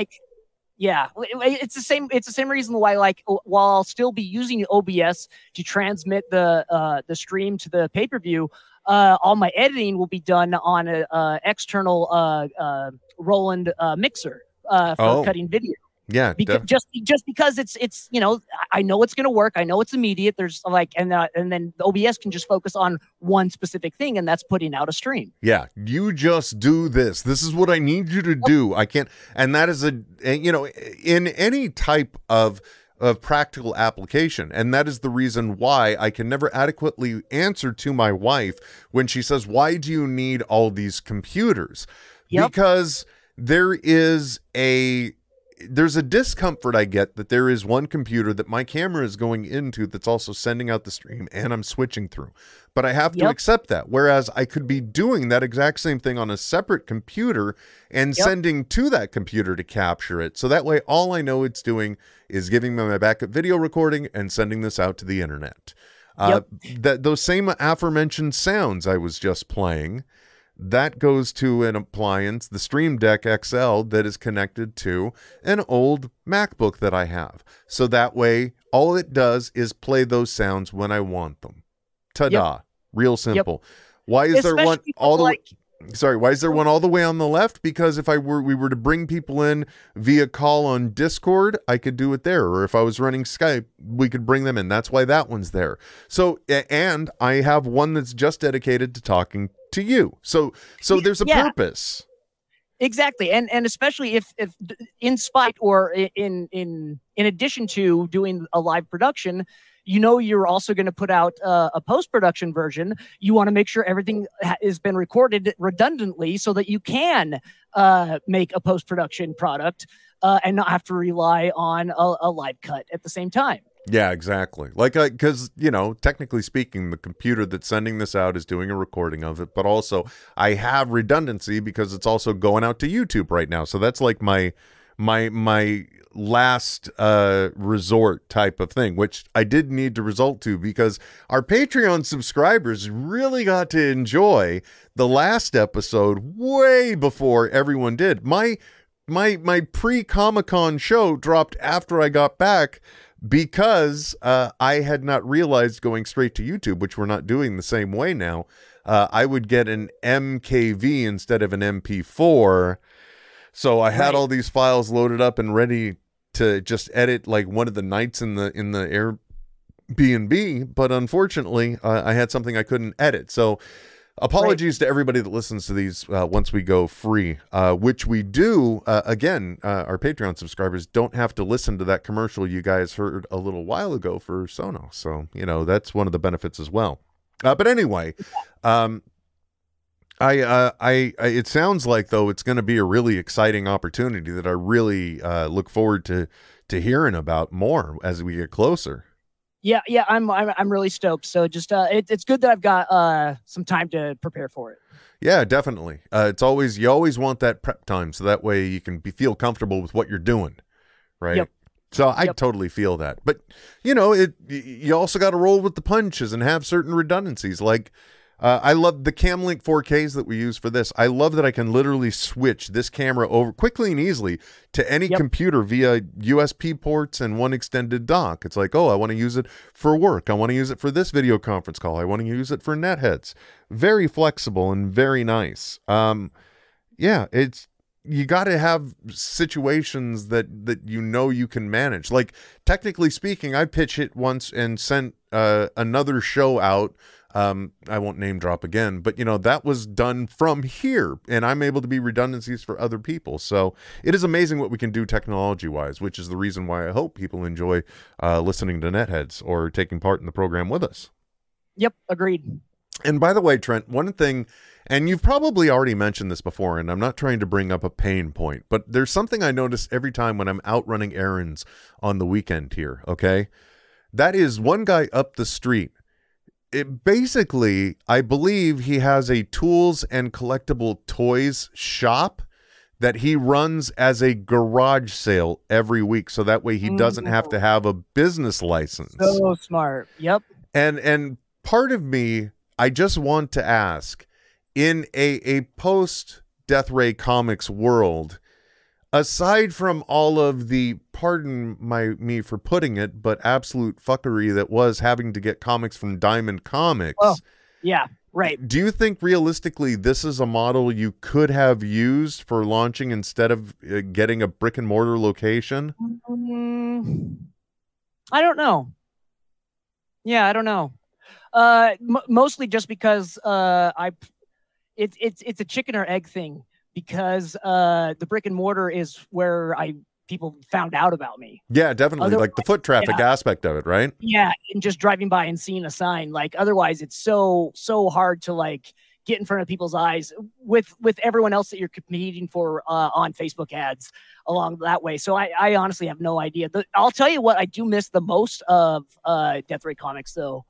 Yeah, it's the same. It's the same reason why, while I'll still be using OBS to transmit the stream to the pay-per-view, all my editing will be done on an external Roland mixer for cutting video. Yeah, just because it's I know it's going to work. I know it's immediate. There's and then the OBS can just focus on one specific thing, and that's putting out a stream. Yeah, you just do this. This is what I need you to do. I can't, and that is in any type of practical application. And that is the reason why I can never adequately answer to my wife when she says, "Why do you need all these computers?" Yep. Because there's a discomfort I get that there is one computer that my camera is going into that's also sending out the stream, and I'm switching through. But I have to accept that. Whereas I could be doing that exact same thing on a separate computer and sending to that computer to capture it. So that way, all I know it's doing is giving me my backup video recording and sending this out to the internet. Those same aforementioned sounds I was just playing, that goes to an appliance, the Stream Deck XL, that is connected to an old MacBook that I have. So that way, all it does is play those sounds when I want them. Ta-da. Yep. Real simple. Yep. Why is there one all the way? Sorry, why is there one all the way on the left? Because if we were to bring people in via call on Discord, I could do it there. Or if I was running Skype, we could bring them in. That's why that one's there. So, and I have one that's just dedicated to talking to you. So there's a purpose. Exactly. And especially if in spite or in addition to doing a live production, you're also going to put out a post-production version. You want to make sure everything has been recorded redundantly so that you can make a post-production product and not have to rely on a live cut at the same time. Yeah, exactly. Because, technically speaking, the computer that's sending this out is doing a recording of it, but also I have redundancy because it's also going out to YouTube right now. So that's like my last resort type of thing, which I did need to resort to because our Patreon subscribers really got to enjoy the last episode way before everyone did. My pre-Comic-Con show dropped after I got back because I had not realized, going straight to YouTube, which we're not doing the same way now, I would get an MKV instead of an MP4. So I had all these files loaded up and ready to just edit like one of the nights in the Airbnb, but unfortunately I had something I couldn't edit. So apologies to everybody that listens to these once we go free, which we do. Again, our Patreon subscribers don't have to listen to that commercial you guys heard a little while ago for Sonos. So, that's one of the benefits as well. But anyway, I it sounds like, though, it's going to be a really exciting opportunity that I really look forward to hearing about more as we get closer. Yeah, I'm really stoked. So just it's good that I've got some time to prepare for it. Yeah, definitely. It's always, you always want that prep time, so that way you can feel comfortable with what you're doing, right? Yep. So I totally feel that. But you also got to roll with the punches and have certain redundancies, like. I love the Camlink 4Ks that we use for this. I love that I can literally switch this camera over quickly and easily to any computer via USB ports and one extended dock. It's like, oh, I want to use it for work. I want to use it for this video conference call. I want to use it for Netheads. Very flexible and very nice. Yeah, it's, you got to have situations that you know you can manage. Like, technically speaking, I pitched it once and sent another show out. I won't name drop again, but you know, that was done from here, and I'm able to be redundancies for other people. So it is amazing what we can do technology wise, which is the reason why I hope people enjoy listening to Netheads or taking part in the program with us. Yep. Agreed. And by the way, Trent, one thing, and you've probably already mentioned this before, and I'm not trying to bring up a pain point, but there's something I notice every time when I'm out running errands on the weekend here. Okay. That is one guy up the street. It basically, I believe he has a tools and collectible toys shop that he runs as a garage sale every week. So that way he doesn't have to have a business license. So smart. Yep. And part of me, I just want to ask, in a post-Death Ray Comics world, aside from all of the, pardon me for putting it, but absolute fuckery that was having to get comics from Diamond Comics. Oh, yeah, right. Do you think realistically this is a model you could have used for launching instead of getting a brick and mortar location? I don't know. Yeah, I don't know. Mostly just because it's a chicken or egg thing. Because the brick and mortar is where people found out about me. Yeah, definitely. Otherwise, like the foot traffic aspect of it, right? Yeah, and just driving by and seeing a sign. Like, otherwise, it's so hard to like get in front of people's eyes with everyone else that you're competing for on Facebook ads along that way. So I honestly have no idea. I'll tell you what I do miss the most of Death Ray Comics, though,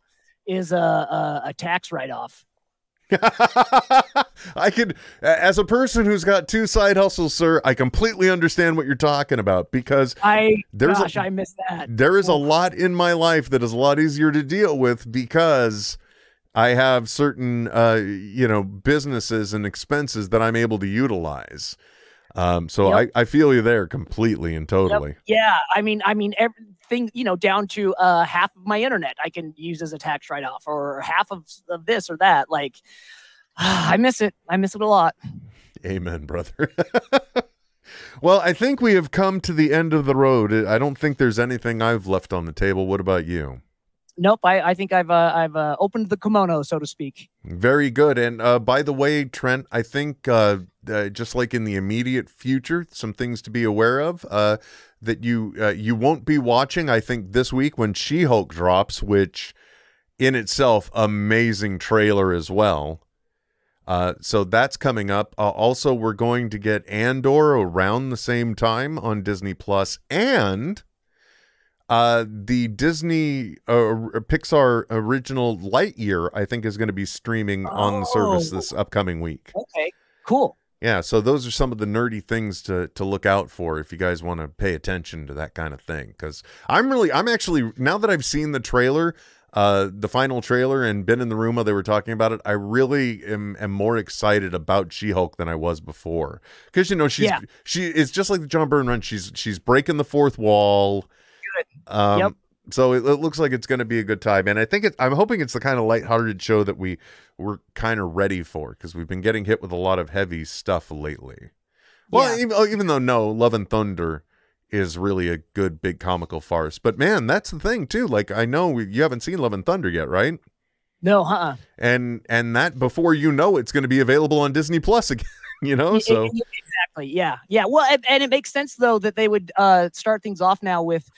is a tax write-off. I could, as a person who's got two side hustles, sir, I completely understand what you're talking about, because I miss that. There is a lot in my life that is a lot easier to deal with because I have certain, businesses and expenses that I'm able to utilize. Yep. I feel you there completely and totally. Yep. Yeah. I mean, everything, down to half of my internet I can use as a tax write-off, or half of this or that. Like, I miss it. I miss it a lot. Amen, brother. Well, I think we have come to the end of the road. I don't think there's anything I've left on the table. What about you? Nope, I think I've opened the kimono, so to speak. Very good. And by the way, Trent, I think just like in the immediate future, some things to be aware of that you won't be watching, I think, this week when She-Hulk drops, which in itself, amazing trailer as well. So that's coming up. Also, we're going to get Andor around the same time on Disney Plus, and... the Disney Pixar original Lightyear, I think, is going to be streaming on the service this upcoming week. Okay, cool. Yeah, so those are some of the nerdy things to look out for if you guys want to pay attention to that kind of thing. Because I'm actually, now that I've seen the trailer, the final trailer, and been in the room while they were talking about it, I really am more excited about She-Hulk than I was before. Because, she it's just like the John Byrne run. She's breaking the fourth wall. Yep. So it looks like it's going to be a good time, and I think I'm hoping it's the kind of lighthearted show that we're kind of ready for, because we've been getting hit with a lot of heavy stuff lately. Well, even though Love and Thunder is really a good big comical farce, but man, that's the thing too. Like, I know you haven't seen Love and Thunder yet, right? No, huh? And that before it's going to be available on Disney Plus again. So exactly, yeah. Well, and it makes sense though that they would start things off now with.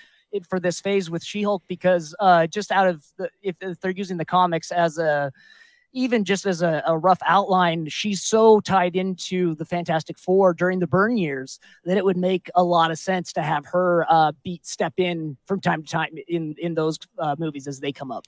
For this phase with She-Hulk, because just out of if they're using the comics as a rough outline, she's so tied into the Fantastic Four during the Byrne years that it would make a lot of sense to have her step in from time to time in those movies as they come up.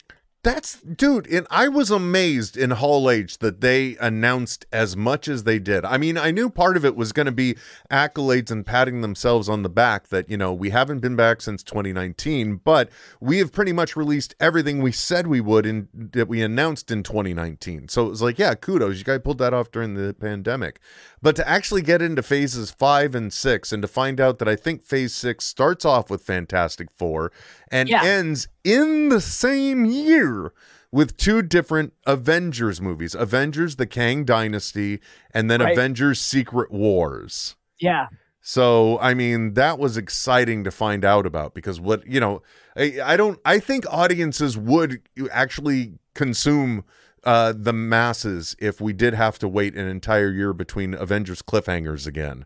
That's, dude, and I was amazed in Hall H that they announced as much as they did. I mean, I knew part of it was going to be accolades and patting themselves on the back that, you know, we haven't been back since 2019, but we have pretty much released everything we said we would and that we announced in 2019. So it was like, yeah, kudos. You guys pulled that off during the pandemic. But to actually get into phases 5 and 6 and to find out that I think phase 6 starts off with Fantastic Four and ends in the same year with 2 different Avengers movies, Avengers the Kang Dynasty and then Avengers Secret Wars. Yeah. So, I mean, that was exciting to find out about because what, you know, I think audiences would actually consume the masses if we did have to wait an entire year between Avengers cliffhangers again.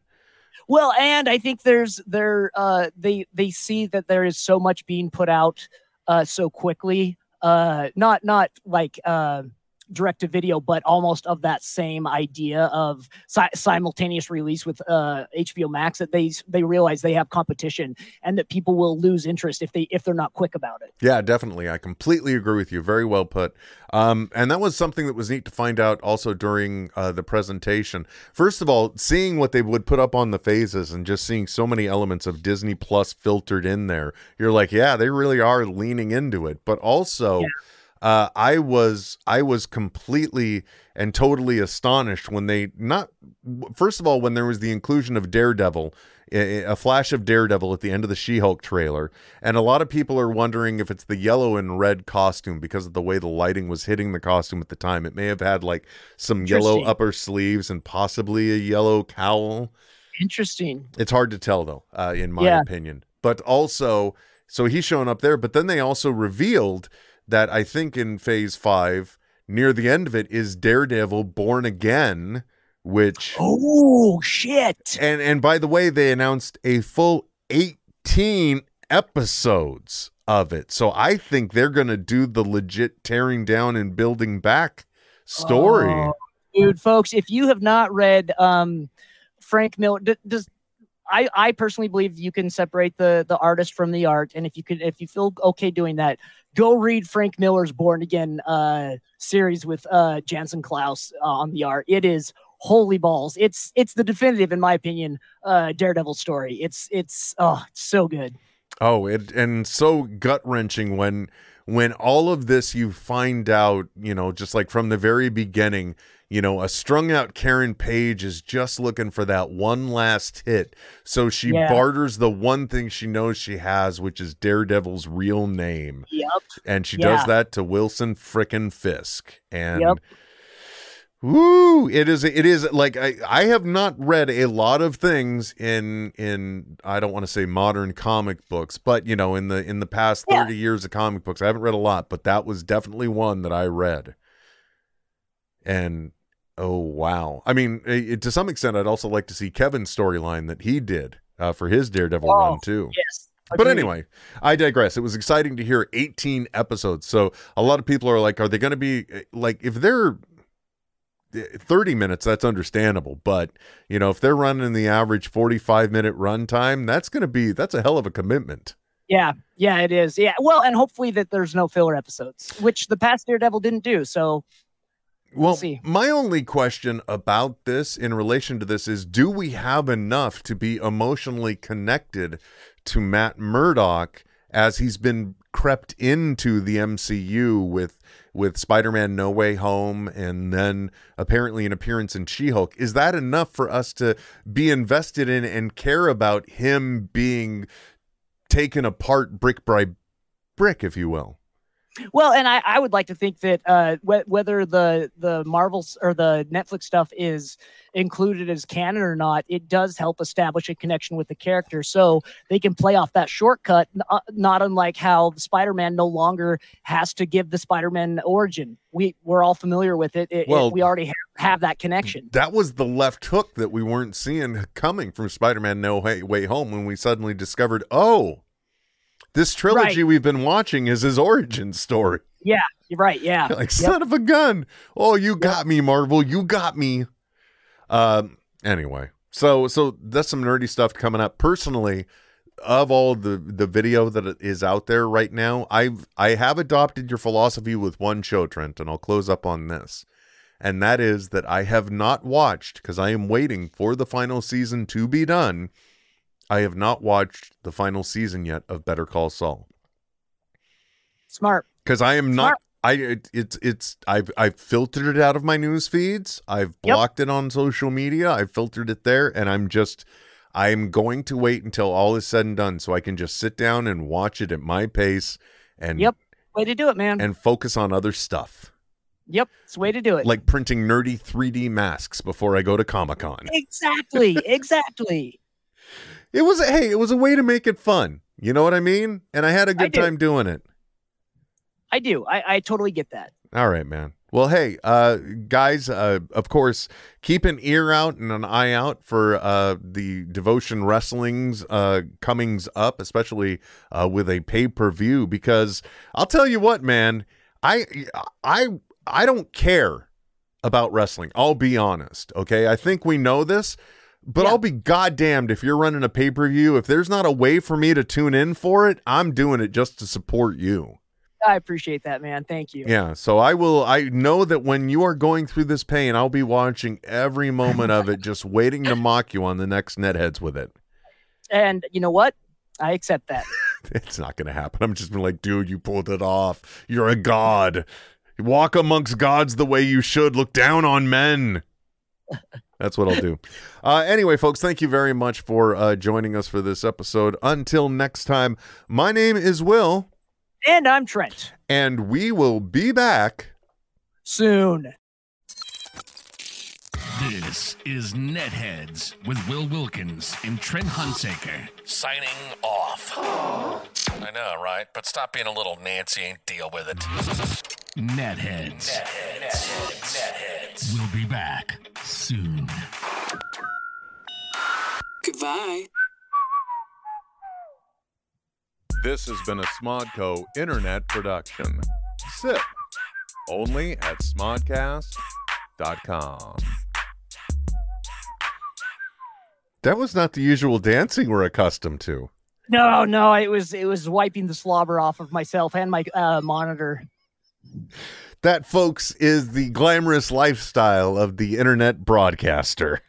Well, and I think they see that there is so much being put out so quickly, not like direct to video, but almost of that same idea of simultaneous release with HBO Max, that they realize they have competition and that people will lose interest if they're not quick about it. Yeah, definitely. I completely agree with you. Very well put. And that was something that was neat to find out also during the presentation. First of all, seeing what they would put up on the phases and just seeing so many elements of Disney Plus filtered in there, you're like, yeah, they really are leaning into it. But also... Yeah. I was completely and totally astonished when they first of all, when there was the inclusion of Daredevil, a flash of Daredevil at the end of the She-Hulk trailer. And a lot of people are wondering if it's the yellow and red costume because of the way the lighting was hitting the costume at the time. It may have had like some yellow upper sleeves and possibly a yellow cowl. Interesting. It's hard to tell though, in my opinion, but also, so he's showing up there, but then they also revealed that I think in phase 5, near the end of it, is Daredevil Born Again, which... Oh, shit! And by the way, they announced a full 18 episodes of it. So I think they're going to do the legit tearing down and building back story. Oh, dude, folks, if you have not read Frank Miller... I personally believe you can separate the artist from the art. And if you feel okay doing that, go read Frank Miller's Born Again series with Jansen Klaus on the art. It is holy balls. It's the definitive, in my opinion, Daredevil story. It's so good. Oh, and so gut-wrenching when all of this, you find out, you know, just like from the very beginning, you know, a strung out Karen Page is just looking for that one last hit. So she barters the one thing she knows she has, which is Daredevil's real name. Yep. And she does that to Wilson frickin' Fisk. And woo, it is like I have not read a lot of things in I don't want to say modern comic books, but you know, in the past 30 years of comic books, I haven't read a lot, but that was definitely one that I read. And oh wow, I mean, to some extent, I'd also like to see Kevin's storyline that he did for his Daredevil run too. Yes, but anyway, I digress. It was exciting to hear 18 episodes. So a lot of people are like, are they going to be like, if they're 30 minutes, that's understandable. But you know, if they're running the average 45-minute run time, that's a hell of a commitment. Yeah, it is. Yeah, well, and hopefully that there's no filler episodes, which the past Daredevil didn't do. So. Well, my only question about this in relation to this is, do we have enough to be emotionally connected to Matt Murdock as he's been crept into the MCU with Spider-Man No Way Home and then apparently an appearance in She-Hulk? Is that enough for us to be invested in and care about him being taken apart brick by brick, if you will? Well, and I would like to think that whether the Marvels or the Netflix stuff is included as canon or not, it does help establish a connection with the character, so they can play off that shortcut, not unlike how Spider-Man no longer has to give the Spider-Man origin. We're all familiar with it. We already have that connection. That was the left hook that we weren't seeing coming from Spider-Man No Way Home when we suddenly discovered, oh, this trilogy we've been watching is his origin story. Yeah, you're right. Yeah. You're like, son of a gun. Oh, you got me, Marvel. You got me. Anyway, so that's some nerdy stuff coming up. Personally, of all the video that is out there right now, I have adopted your philosophy with one show, Trent, and I'll close up on this. And that is that I have not watched, because I am waiting for the final season to be done, I have not watched the final season yet of Better Call Saul. Smart. Because I am not... I've filtered it out of my news feeds. I've blocked it on social media. I've filtered it there, and I'm going to wait until all is said and done, so I can just sit down and watch it at my pace. And way to do it, man. And focus on other stuff. Yep, it's the way to do it. Like printing nerdy 3D masks before I go to Comic-Con. Exactly. It was a way to make it fun. You know what I mean? And I had a good time doing it. I do. I totally get that. All right, man. Well, hey, guys, of course, keep an ear out and an eye out for the Devotion Wrestling's comings up, especially with a pay-per-view, because I'll tell you what, man, I don't care about wrestling. I'll be honest, okay? I think we know this, but I'll be goddamned if you're running a pay-per-view. If there's not a way for me to tune in for it, I'm doing it just to support you. I appreciate that, man. Thank you. Yeah. So I know that when you are going through this pain, I'll be watching every moment of it, just waiting to mock you on the next Netheads with it. And you know what? I accept that. It's not going to happen. I'm just been like, dude, you pulled it off. You're a god. Walk amongst gods the way you should. Look down on men. That's what I'll do. Anyway, folks, thank you very much for joining us for this episode. Until next time, my name is Will. And I'm Trent. And we will be back soon. This is Netheads with Will Wilkins and Trent Hunsaker. Signing off. I know, right? But stop being a little Nancy and deal with it. Netheads. We'll be back soon. Goodbye. This has been a Smodco internet production. Sip. Only at smodcast.com. That was not the usual dancing we're accustomed to. No, it was wiping the slobber off of myself and my monitor. That, folks, is the glamorous lifestyle of the internet broadcaster.